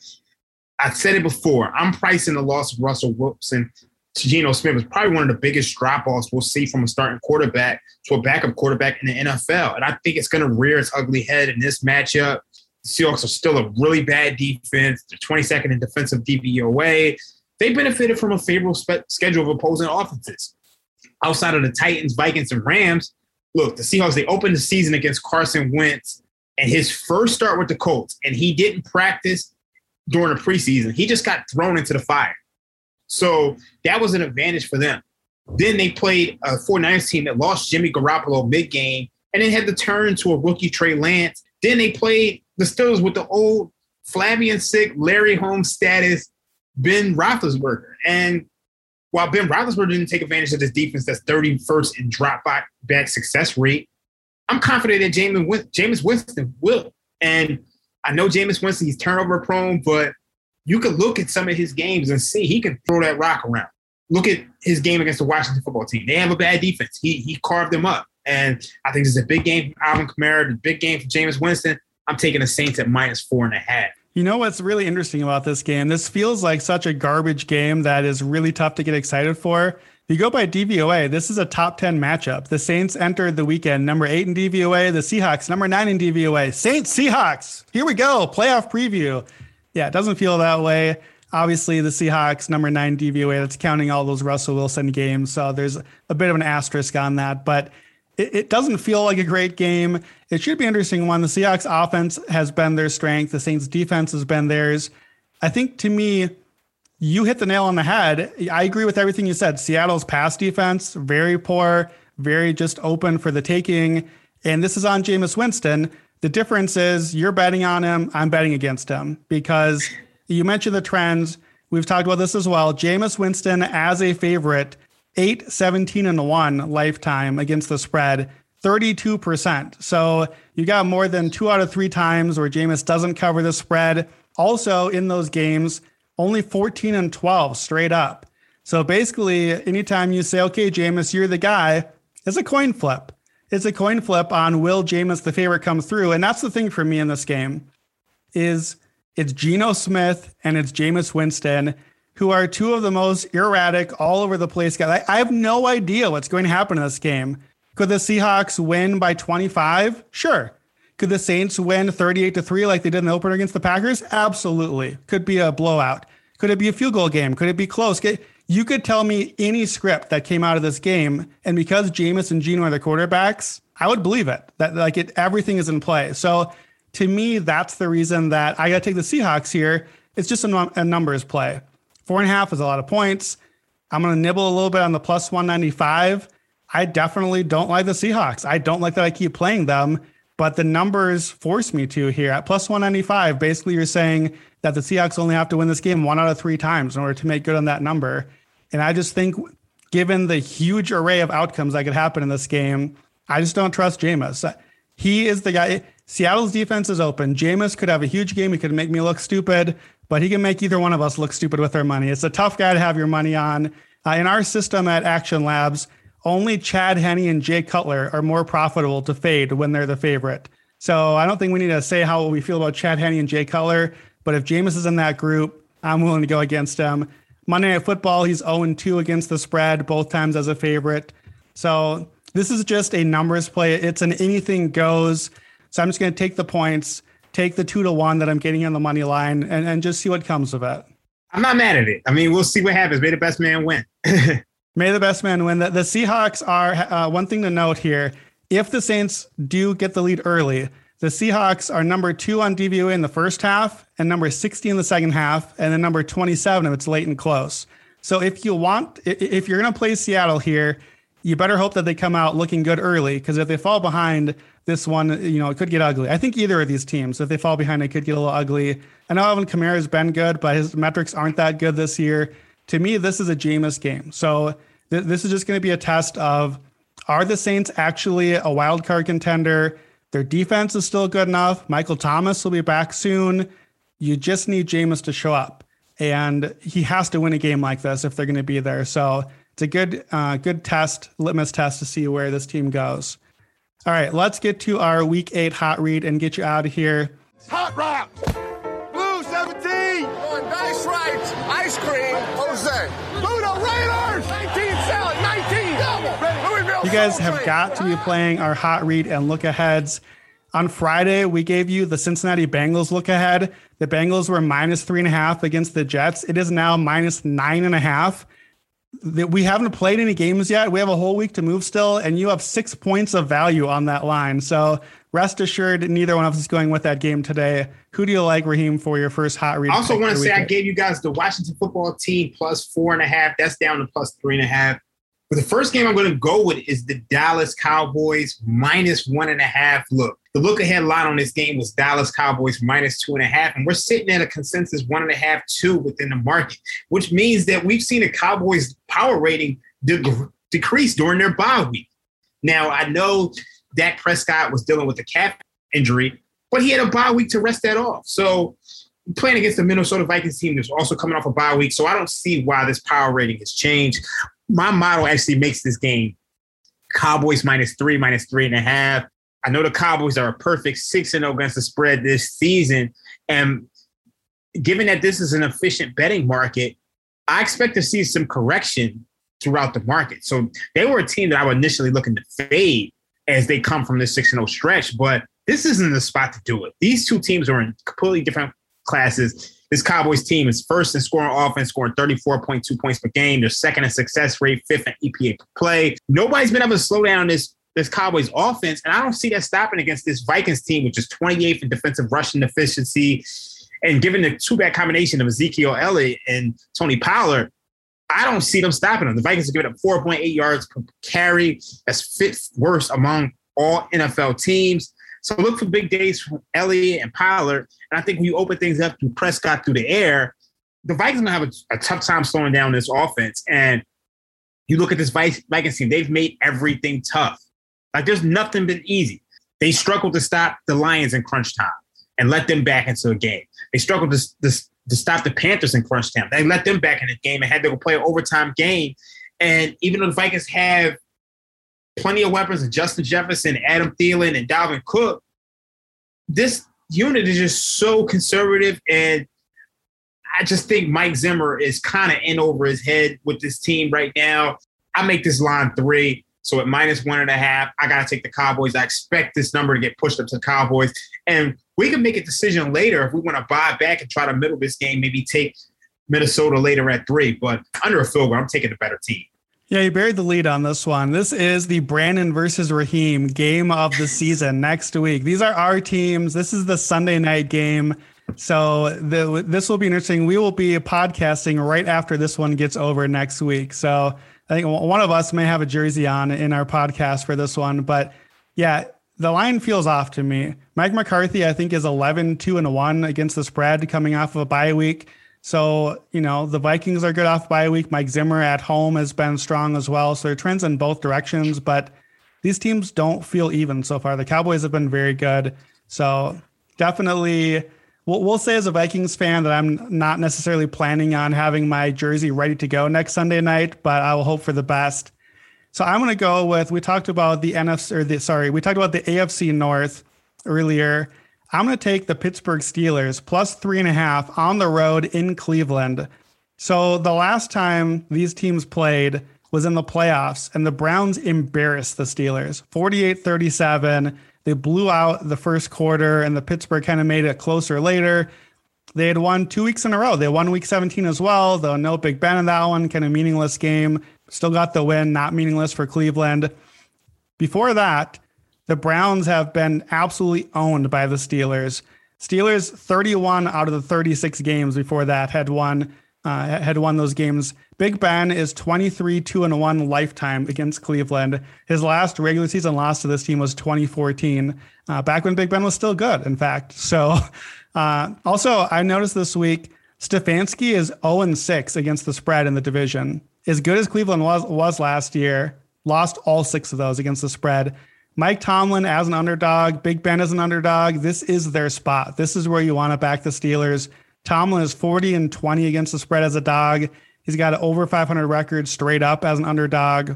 I've said it before. I'm pricing the loss of Russell Wilson to Geno Smith is probably one of the biggest drop-offs we'll see from a starting quarterback to a backup quarterback in the N F L. And I think it's going to rear its ugly head in this matchup. The Seahawks are still a really bad defense. They're twenty-second in defensive D V O A. They benefited from a favorable spe- schedule of opposing offenses. Outside of the Titans, Vikings, and Rams, look, the Seahawks, they opened the season against Carson Wentz and his first start with the Colts, and he didn't practice during the preseason. He just got thrown into the fire. So that was an advantage for them. Then they played a 49ers team that lost Jimmy Garoppolo mid-game and then had to turn to a rookie Trey Lance. Then they played the Steelers with the old flabby and sick Larry Holmes status, Ben Roethlisberger. And while Ben Roethlisberger didn't take advantage of this defense that's thirty-first in drop back success rate, I'm confident that Jameis Winston will. And I know Jameis Winston, he's turnover prone, but you could look at some of his games and see he can throw that rock around. Look at his game against the Washington football team. They have a bad defense. He he carved them up. And I think this is a big game for Alvin Kamara, a big game for Jameis Winston. I'm taking the Saints at minus four and a half. You know what's really interesting about this game? This feels like such a garbage game that is really tough to get excited for. If you go by D V O A, this is a top ten matchup. The Saints entered the weekend number eight in D V O A, the Seahawks number nine in D V O A. Saints, Seahawks, here we go, playoff preview. Yeah, it doesn't feel that way. Obviously, the Seahawks number nine D V O A, that's counting all those Russell Wilson games. So there's a bit of an asterisk on that, but it doesn't feel like a great game. It should be an interesting one. The Seahawks offense has been their strength. The Saints defense has been theirs. I think to me, you hit the nail on the head. I agree with everything you said. Seattle's pass defense, very poor, very just open for the taking. And this is on Jameis Winston. The difference is you're betting on him. I'm betting against him because you mentioned the trends. We've talked about this as well. Jameis Winston as a favorite, eight, seventeen, and one lifetime against the spread, thirty-two percent. So you got more than two out of three times where Jameis doesn't cover the spread. Also in those games, only fourteen and twelve straight up. So basically, anytime you say, okay, Jameis, you're the guy, it's a coin flip. It's a coin flip on will Jameis, the favorite, come through. And that's the thing for me in this game is it's Geno Smith and it's Jameis Winston, who are two of the most erratic, all over the place guys. I, I have no idea what's going to happen in this game. Could the Seahawks win by twenty-five? Sure. Could the Saints win thirty-eight to three like they did in the opener against the Packers? Absolutely. Could be a blowout. Could it be a field goal game? Could it be close? You could tell me any script that came out of this game, and because Jameis and Geno are the quarterbacks, I would believe it. That like it, everything is in play. So to me, that's the reason that I got to take the Seahawks here. It's just a, num- a numbers play. Four and a half is a lot of points. I'm going to nibble a little bit on the plus one ninety-five. I definitely don't like the Seahawks. I don't like that I keep playing them, but the numbers force me to here at plus one ninety-five. Basically, you're saying that the Seahawks only have to win this game one out of three times in order to make good on that number. And I just think given the huge array of outcomes that could happen in this game, I just don't trust Jameis. He is the guy. Seattle's defense is open. Jameis could have a huge game. He could make me look stupid, but he can make either one of us look stupid with our money. It's a tough guy to have your money on. Uh, in our system at Action Labs, only Chad Henne and Jay Cutler are more profitable to fade when they're the favorite. So I don't think we need to say how we feel about Chad Henne and Jay Cutler, but if Jameis is in that group, I'm willing to go against him. Monday Night Football, he's oh and two against the spread, both times as a favorite. So this is just a numbers play. It's an anything goes. So I'm just going to take the points, take the two to one that I'm getting on the money line, and, and just see what comes of it. I'm not mad at it. I mean, we'll see what happens. May the best man win. May the best man win. The, the Seahawks are, uh, one thing to note here, if the Saints do get the lead early, the Seahawks are number two on D V O A in the first half and number sixty in the second half, and then number twenty-seven if it's late and close. So if you want, if you're going to play Seattle here, you better hope that they come out looking good early, because if they fall behind this one, you know, it could get ugly. I think either of these teams, if they fall behind, it could get a little ugly. I know Alvin Kamara has been good, but his metrics aren't that good this year. To me, this is a Jameis game. So th- this is just going to be a test of, are the Saints actually a wild card contender? Their defense is still good enough. Michael Thomas will be back soon. You just need Jameis to show up, and he has to win a game like this if they're going to be there. So it's a good, uh, good test, litmus test to see where this team goes. All right, let's get to our week eight hot read and get you out of here. Hot rock, blue seventeen, on nice rights, ice cream, Jose, Ludo Raiders, nineteen salad, nineteen double. Louisville. You guys have got to be playing our hot read and look aheads. On Friday, we gave you the Cincinnati Bengals look ahead. The Bengals were minus three and a half against the Jets. It is now minus nine and a half. We haven't played any games yet. We have a whole week to move still, and you have six points of value on that line. So rest assured, neither one of us is going with that game today. Who do you like, Raheem, for your first hot read? I also want to say I gave you guys the Washington football team plus four and a half. That's down to plus three and a half. But the first game I'm going to go with is the Dallas Cowboys minus one and a half. Look, the look ahead line on this game was Dallas Cowboys minus two and a half. And we're sitting at a consensus one and a half, two within the market, which means that we've seen the Cowboys power rating de- decrease during their bye week. Now, I know Dak Prescott was dealing with a calf injury, but he had a bye week to rest that off. So playing against the Minnesota Vikings team that's also coming off a bye week. So I don't see why this power rating has changed. My model actually makes this game Cowboys minus three, minus three and a half. I know the Cowboys are a perfect six and zero against the spread this season. And given that this is an efficient betting market, I expect to see some correction throughout the market. So they were a team that I was initially looking to fade as they come from this six and zero stretch, but this isn't the spot to do it. These two teams are in completely different classes. This Cowboys team is first in scoring offense, scoring thirty-four point two points per game. They're second in success rate, fifth in E P A per play. Nobody's been able to slow down this, this Cowboys offense, and I don't see that stopping against this Vikings team, which is twenty-eighth in defensive rushing efficiency. And given the two-back combination of Ezekiel Elliott and Tony Pollard, I don't see them stopping them. The Vikings are giving up four point eight yards per carry. That's fifth worst among all N F L teams. So look for big days from Elliott and Pollard. And I think when you open things up through Prescott through the air, the Vikings are going to have a, a tough time slowing down this offense. And you look at this Vikings team, they've made everything tough. Like, there's nothing been easy. They struggled to stop the Lions in crunch time and let them back into a game. They struggled to, to, to stop the Panthers in crunch time. They let them back in the game and had to go play an overtime game. And even though the Vikings have plenty of weapons, and Justin Jefferson, Adam Thielen, and Dalvin Cook, this unit is just so conservative, and I just think Mike Zimmer is kind of in over his head with this team right now. I make this line three, so at minus one and a half, I got to take the Cowboys. I expect this number to get pushed up to the Cowboys, and we can make a decision later if we want to buy back and try to middle this game, maybe take Minnesota later at three, but under a field goal, I'm taking the better team. Yeah, you buried the lead on this one. This is the Brandon versus Raheem game of the season next week. These are our teams. This is the Sunday night game. So the, this will be interesting. We will be podcasting right after this one gets over next week. So I think one of us may have a jersey on in our podcast for this one. But yeah, the line feels off to me. Mike McCarthy, I think, is eleven, two, and one against the spread coming off of a bye week. So, you know, the Vikings are good off bye week. Mike Zimmer at home has been strong as well. So there are trends in both directions, but these teams don't feel even so far. The Cowboys have been very good. So definitely we'll, we'll say as a Vikings fan that I'm not necessarily planning on having my jersey ready to go next Sunday night, but I will hope for the best. So I'm going to go with, we talked about the N F C or the, sorry, we talked about the A F C North earlier. I'm going to take the Pittsburgh Steelers plus three and a half on the road in Cleveland. So the last time these teams played was in the playoffs, and the Browns embarrassed the Steelers forty-eight thirty-seven. They blew out the first quarter, and the Pittsburgh kind of made it closer later. They had won two weeks in a row. They won week seventeen as well, though no Big Ben in that one, kind of meaningless game. Still got the win, not meaningless for Cleveland. Before that, the Browns have been absolutely owned by the Steelers. Steelers, thirty-one out of the thirty-six games before that had won uh, had won those games. Big Ben is twenty-three two and one lifetime against Cleveland. His last regular season loss to this team was twenty fourteen, uh, back when Big Ben was still good, in fact. So, uh, also, I noticed this week, Stefanski is oh and six against the spread in the division. As good as Cleveland was, was last year, lost all six of those against the spread. Mike Tomlin as an underdog, Big Ben as an underdog. This is their spot. This is where you want to back the Steelers. Tomlin is forty and twenty against the spread as a dog. He's got an over five hundred record straight up as an underdog.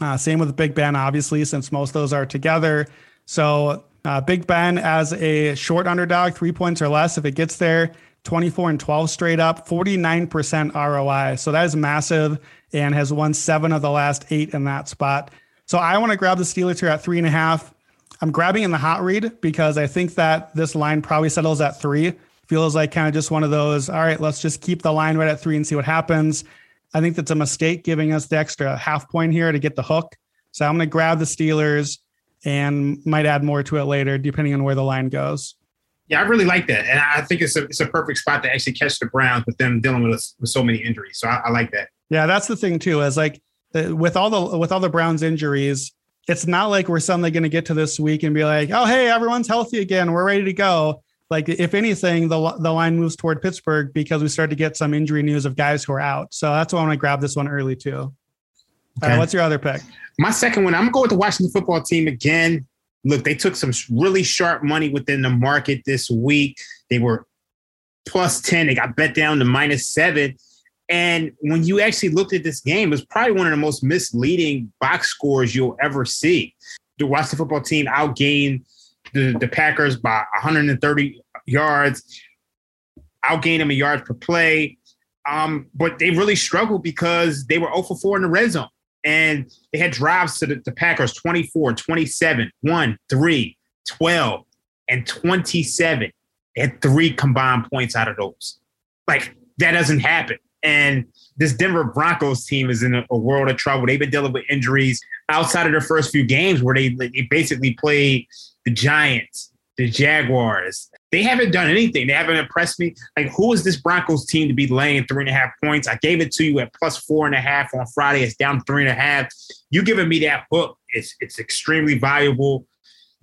Uh, same with Big Ben, obviously, since most of those are together. So uh, Big Ben as a short underdog, three points or less if it gets there. twenty-four and twelve straight up, forty-nine percent R O I. So that is massive and has won seven of the last eight in that spot. So I want to grab the Steelers here at three and a half. I'm grabbing in the hot read because I think that this line probably settles at three. Feels like kind of just one of those, all right, let's just keep the line right at three and see what happens. I think that's a mistake giving us the extra half point here to get the hook. So I'm going to grab the Steelers and might add more to it later, depending on where the line goes. Yeah, I really like that. And I think it's a, it's a perfect spot to actually catch the Browns with them dealing with, with so many injuries. So I, I like that. Yeah, that's the thing too, is like the, with all the with all the Browns injuries, it's not like we're suddenly going to get to this week and be like, oh, hey, everyone's healthy again. We're ready to go. Like, if anything, the the line moves toward Pittsburgh because we start to get some injury news of guys who are out. So that's why I want to grab this one early, too. Okay. All right, what's your other pick? My second one, I'm going to go with the Washington football team again. Look, they took some really sharp money within the market this week. They were plus ten. They got bet down to minus seven. And when you actually looked at this game, it was probably one of the most misleading box scores you'll ever see. The Washington football team outgained the, the Packers by one hundred thirty yards, outgained them a yard per play. Um, but they really struggled because they were oh for four in the red zone. And they had drives to the, the Packers, twenty-four, twenty-seven, one, three, twelve, and twenty-seven. They had three combined points out of those. Like, that doesn't happen. And this Denver Broncos team is in a, a world of trouble. They've been dealing with injuries outside of their first few games where they, they basically played the Giants, the Jaguars. They haven't done anything. They haven't impressed me. Like, who is this Broncos team to be laying three and a half points? I gave it to you at plus four and a half on Friday. It's down three and a half. You giving me that hook. It's it's extremely valuable.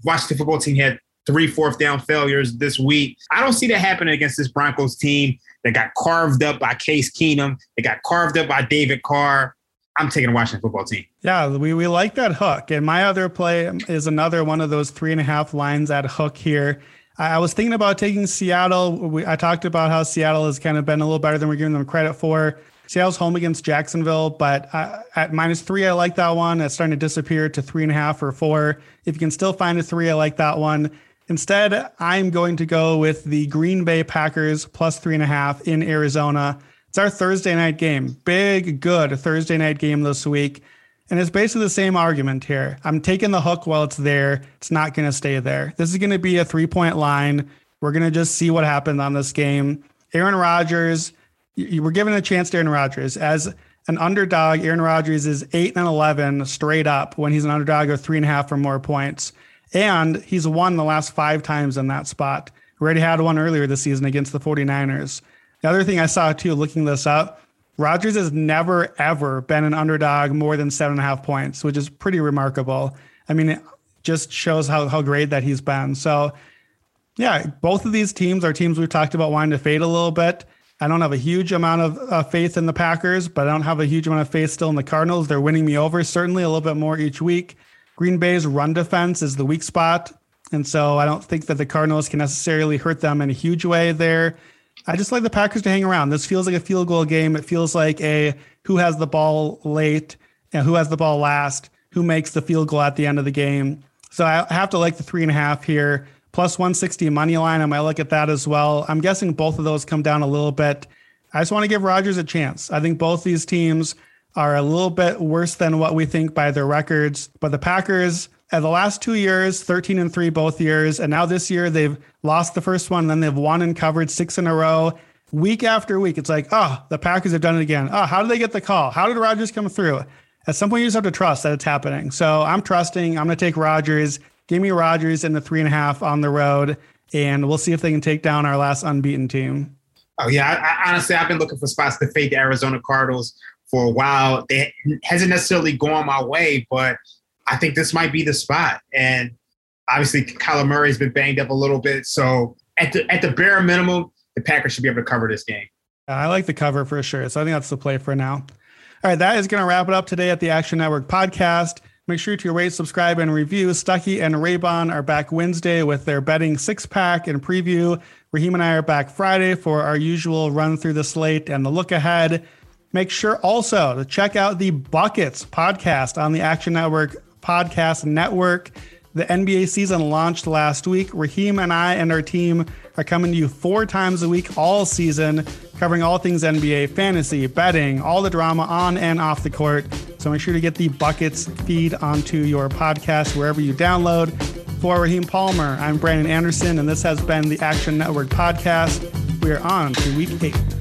Washington football team had three fourth down failures this week. I don't see that happening against this Broncos team that got carved up by Case Keenum. They got carved up by David Carr. I'm taking the Washington football team. Yeah, we, we like that hook. And my other play is another one of those three and a half lines at hook here. I was thinking about taking Seattle. We, I talked about how Seattle has kind of been a little better than we're giving them credit for. Seattle's home against Jacksonville, but I, at minus three, I like that one. It's starting to disappear to three and a half or four. If you can still find a three, I like that one. Instead, I'm going to go with the Green Bay Packers plus three and a half in Arizona. It's our Thursday night game. Big, good Thursday night game this week. And it's basically the same argument here. I'm taking the hook while it's there. It's not going to stay there. This is going to be a three-point line. We're going to just see what happens on this game. Aaron Rodgers, you were given a chance to Aaron Rodgers. As an underdog, Aaron Rodgers is eight and eleven straight up when he's an underdog of three and a half or more points. And he's won the last five times in that spot. We already had one earlier this season against the forty-niners. The other thing I saw, too, looking this up, Rodgers has never, ever been an underdog more than seven and a half points, which is pretty remarkable. I mean, it just shows how, how great that he's been. So, yeah, both of these teams are teams we've talked about wanting to fade a little bit. I don't have a huge amount of uh, faith in the Packers, but I don't have a huge amount of faith still in the Cardinals. They're winning me over, certainly, a little bit more each week. Green Bay's run defense is the weak spot, and so I don't think that the Cardinals can necessarily hurt them in a huge way there. I just like the Packers to hang around. This feels like a field goal game. It feels like a who has the ball late and who has the ball last, who makes the field goal at the end of the game. So I have to like the three and a half here, plus one sixty money line. I might look at that as well. I'm guessing both of those come down a little bit. I just want to give Rodgers a chance. I think both these teams are a little bit worse than what we think by their records. But the Packers, at the last two years, thirteen and three both years. And now this year, they've lost the first one. Then they've won and covered six in a row. Week after week, it's like, oh, the Packers have done it again. Oh, how did they get the call? How did Rodgers come through? At some point, you just have to trust that it's happening. So I'm trusting. I'm going to take Rodgers. Give me Rodgers in the three and a half on the road. And we'll see if they can take down our last unbeaten team. Oh, yeah. I, I, honestly, I've been looking for spots to fade the Arizona Cardinals for a while. It hasn't necessarily gone my way, but I think this might be the spot. And obviously, Kyler Murray has been banged up a little bit. So at the, at the bare minimum, the Packers should be able to cover this game. I like the cover for sure. So I think that's the play for now. All right, that is going to wrap it up today at the Action Network podcast. Make sure to rate, subscribe, and review. Stuckey and Raybon are back Wednesday with their betting six-pack and preview. Raheem and I are back Friday for our usual run through the slate and the look ahead. Make sure also to check out the Buckets podcast on the Action Network podcast network. The N B A season launched last week. Raheem and I and our team are coming to you four times a week all season, covering all things N B A, fantasy, betting, all the drama on and off the court. So make sure to get the Buckets feed onto your podcast wherever you download. For Raheem Palmer, I'm Brandon Anderson, and this has been the Action Network Podcast. We are on to week eight.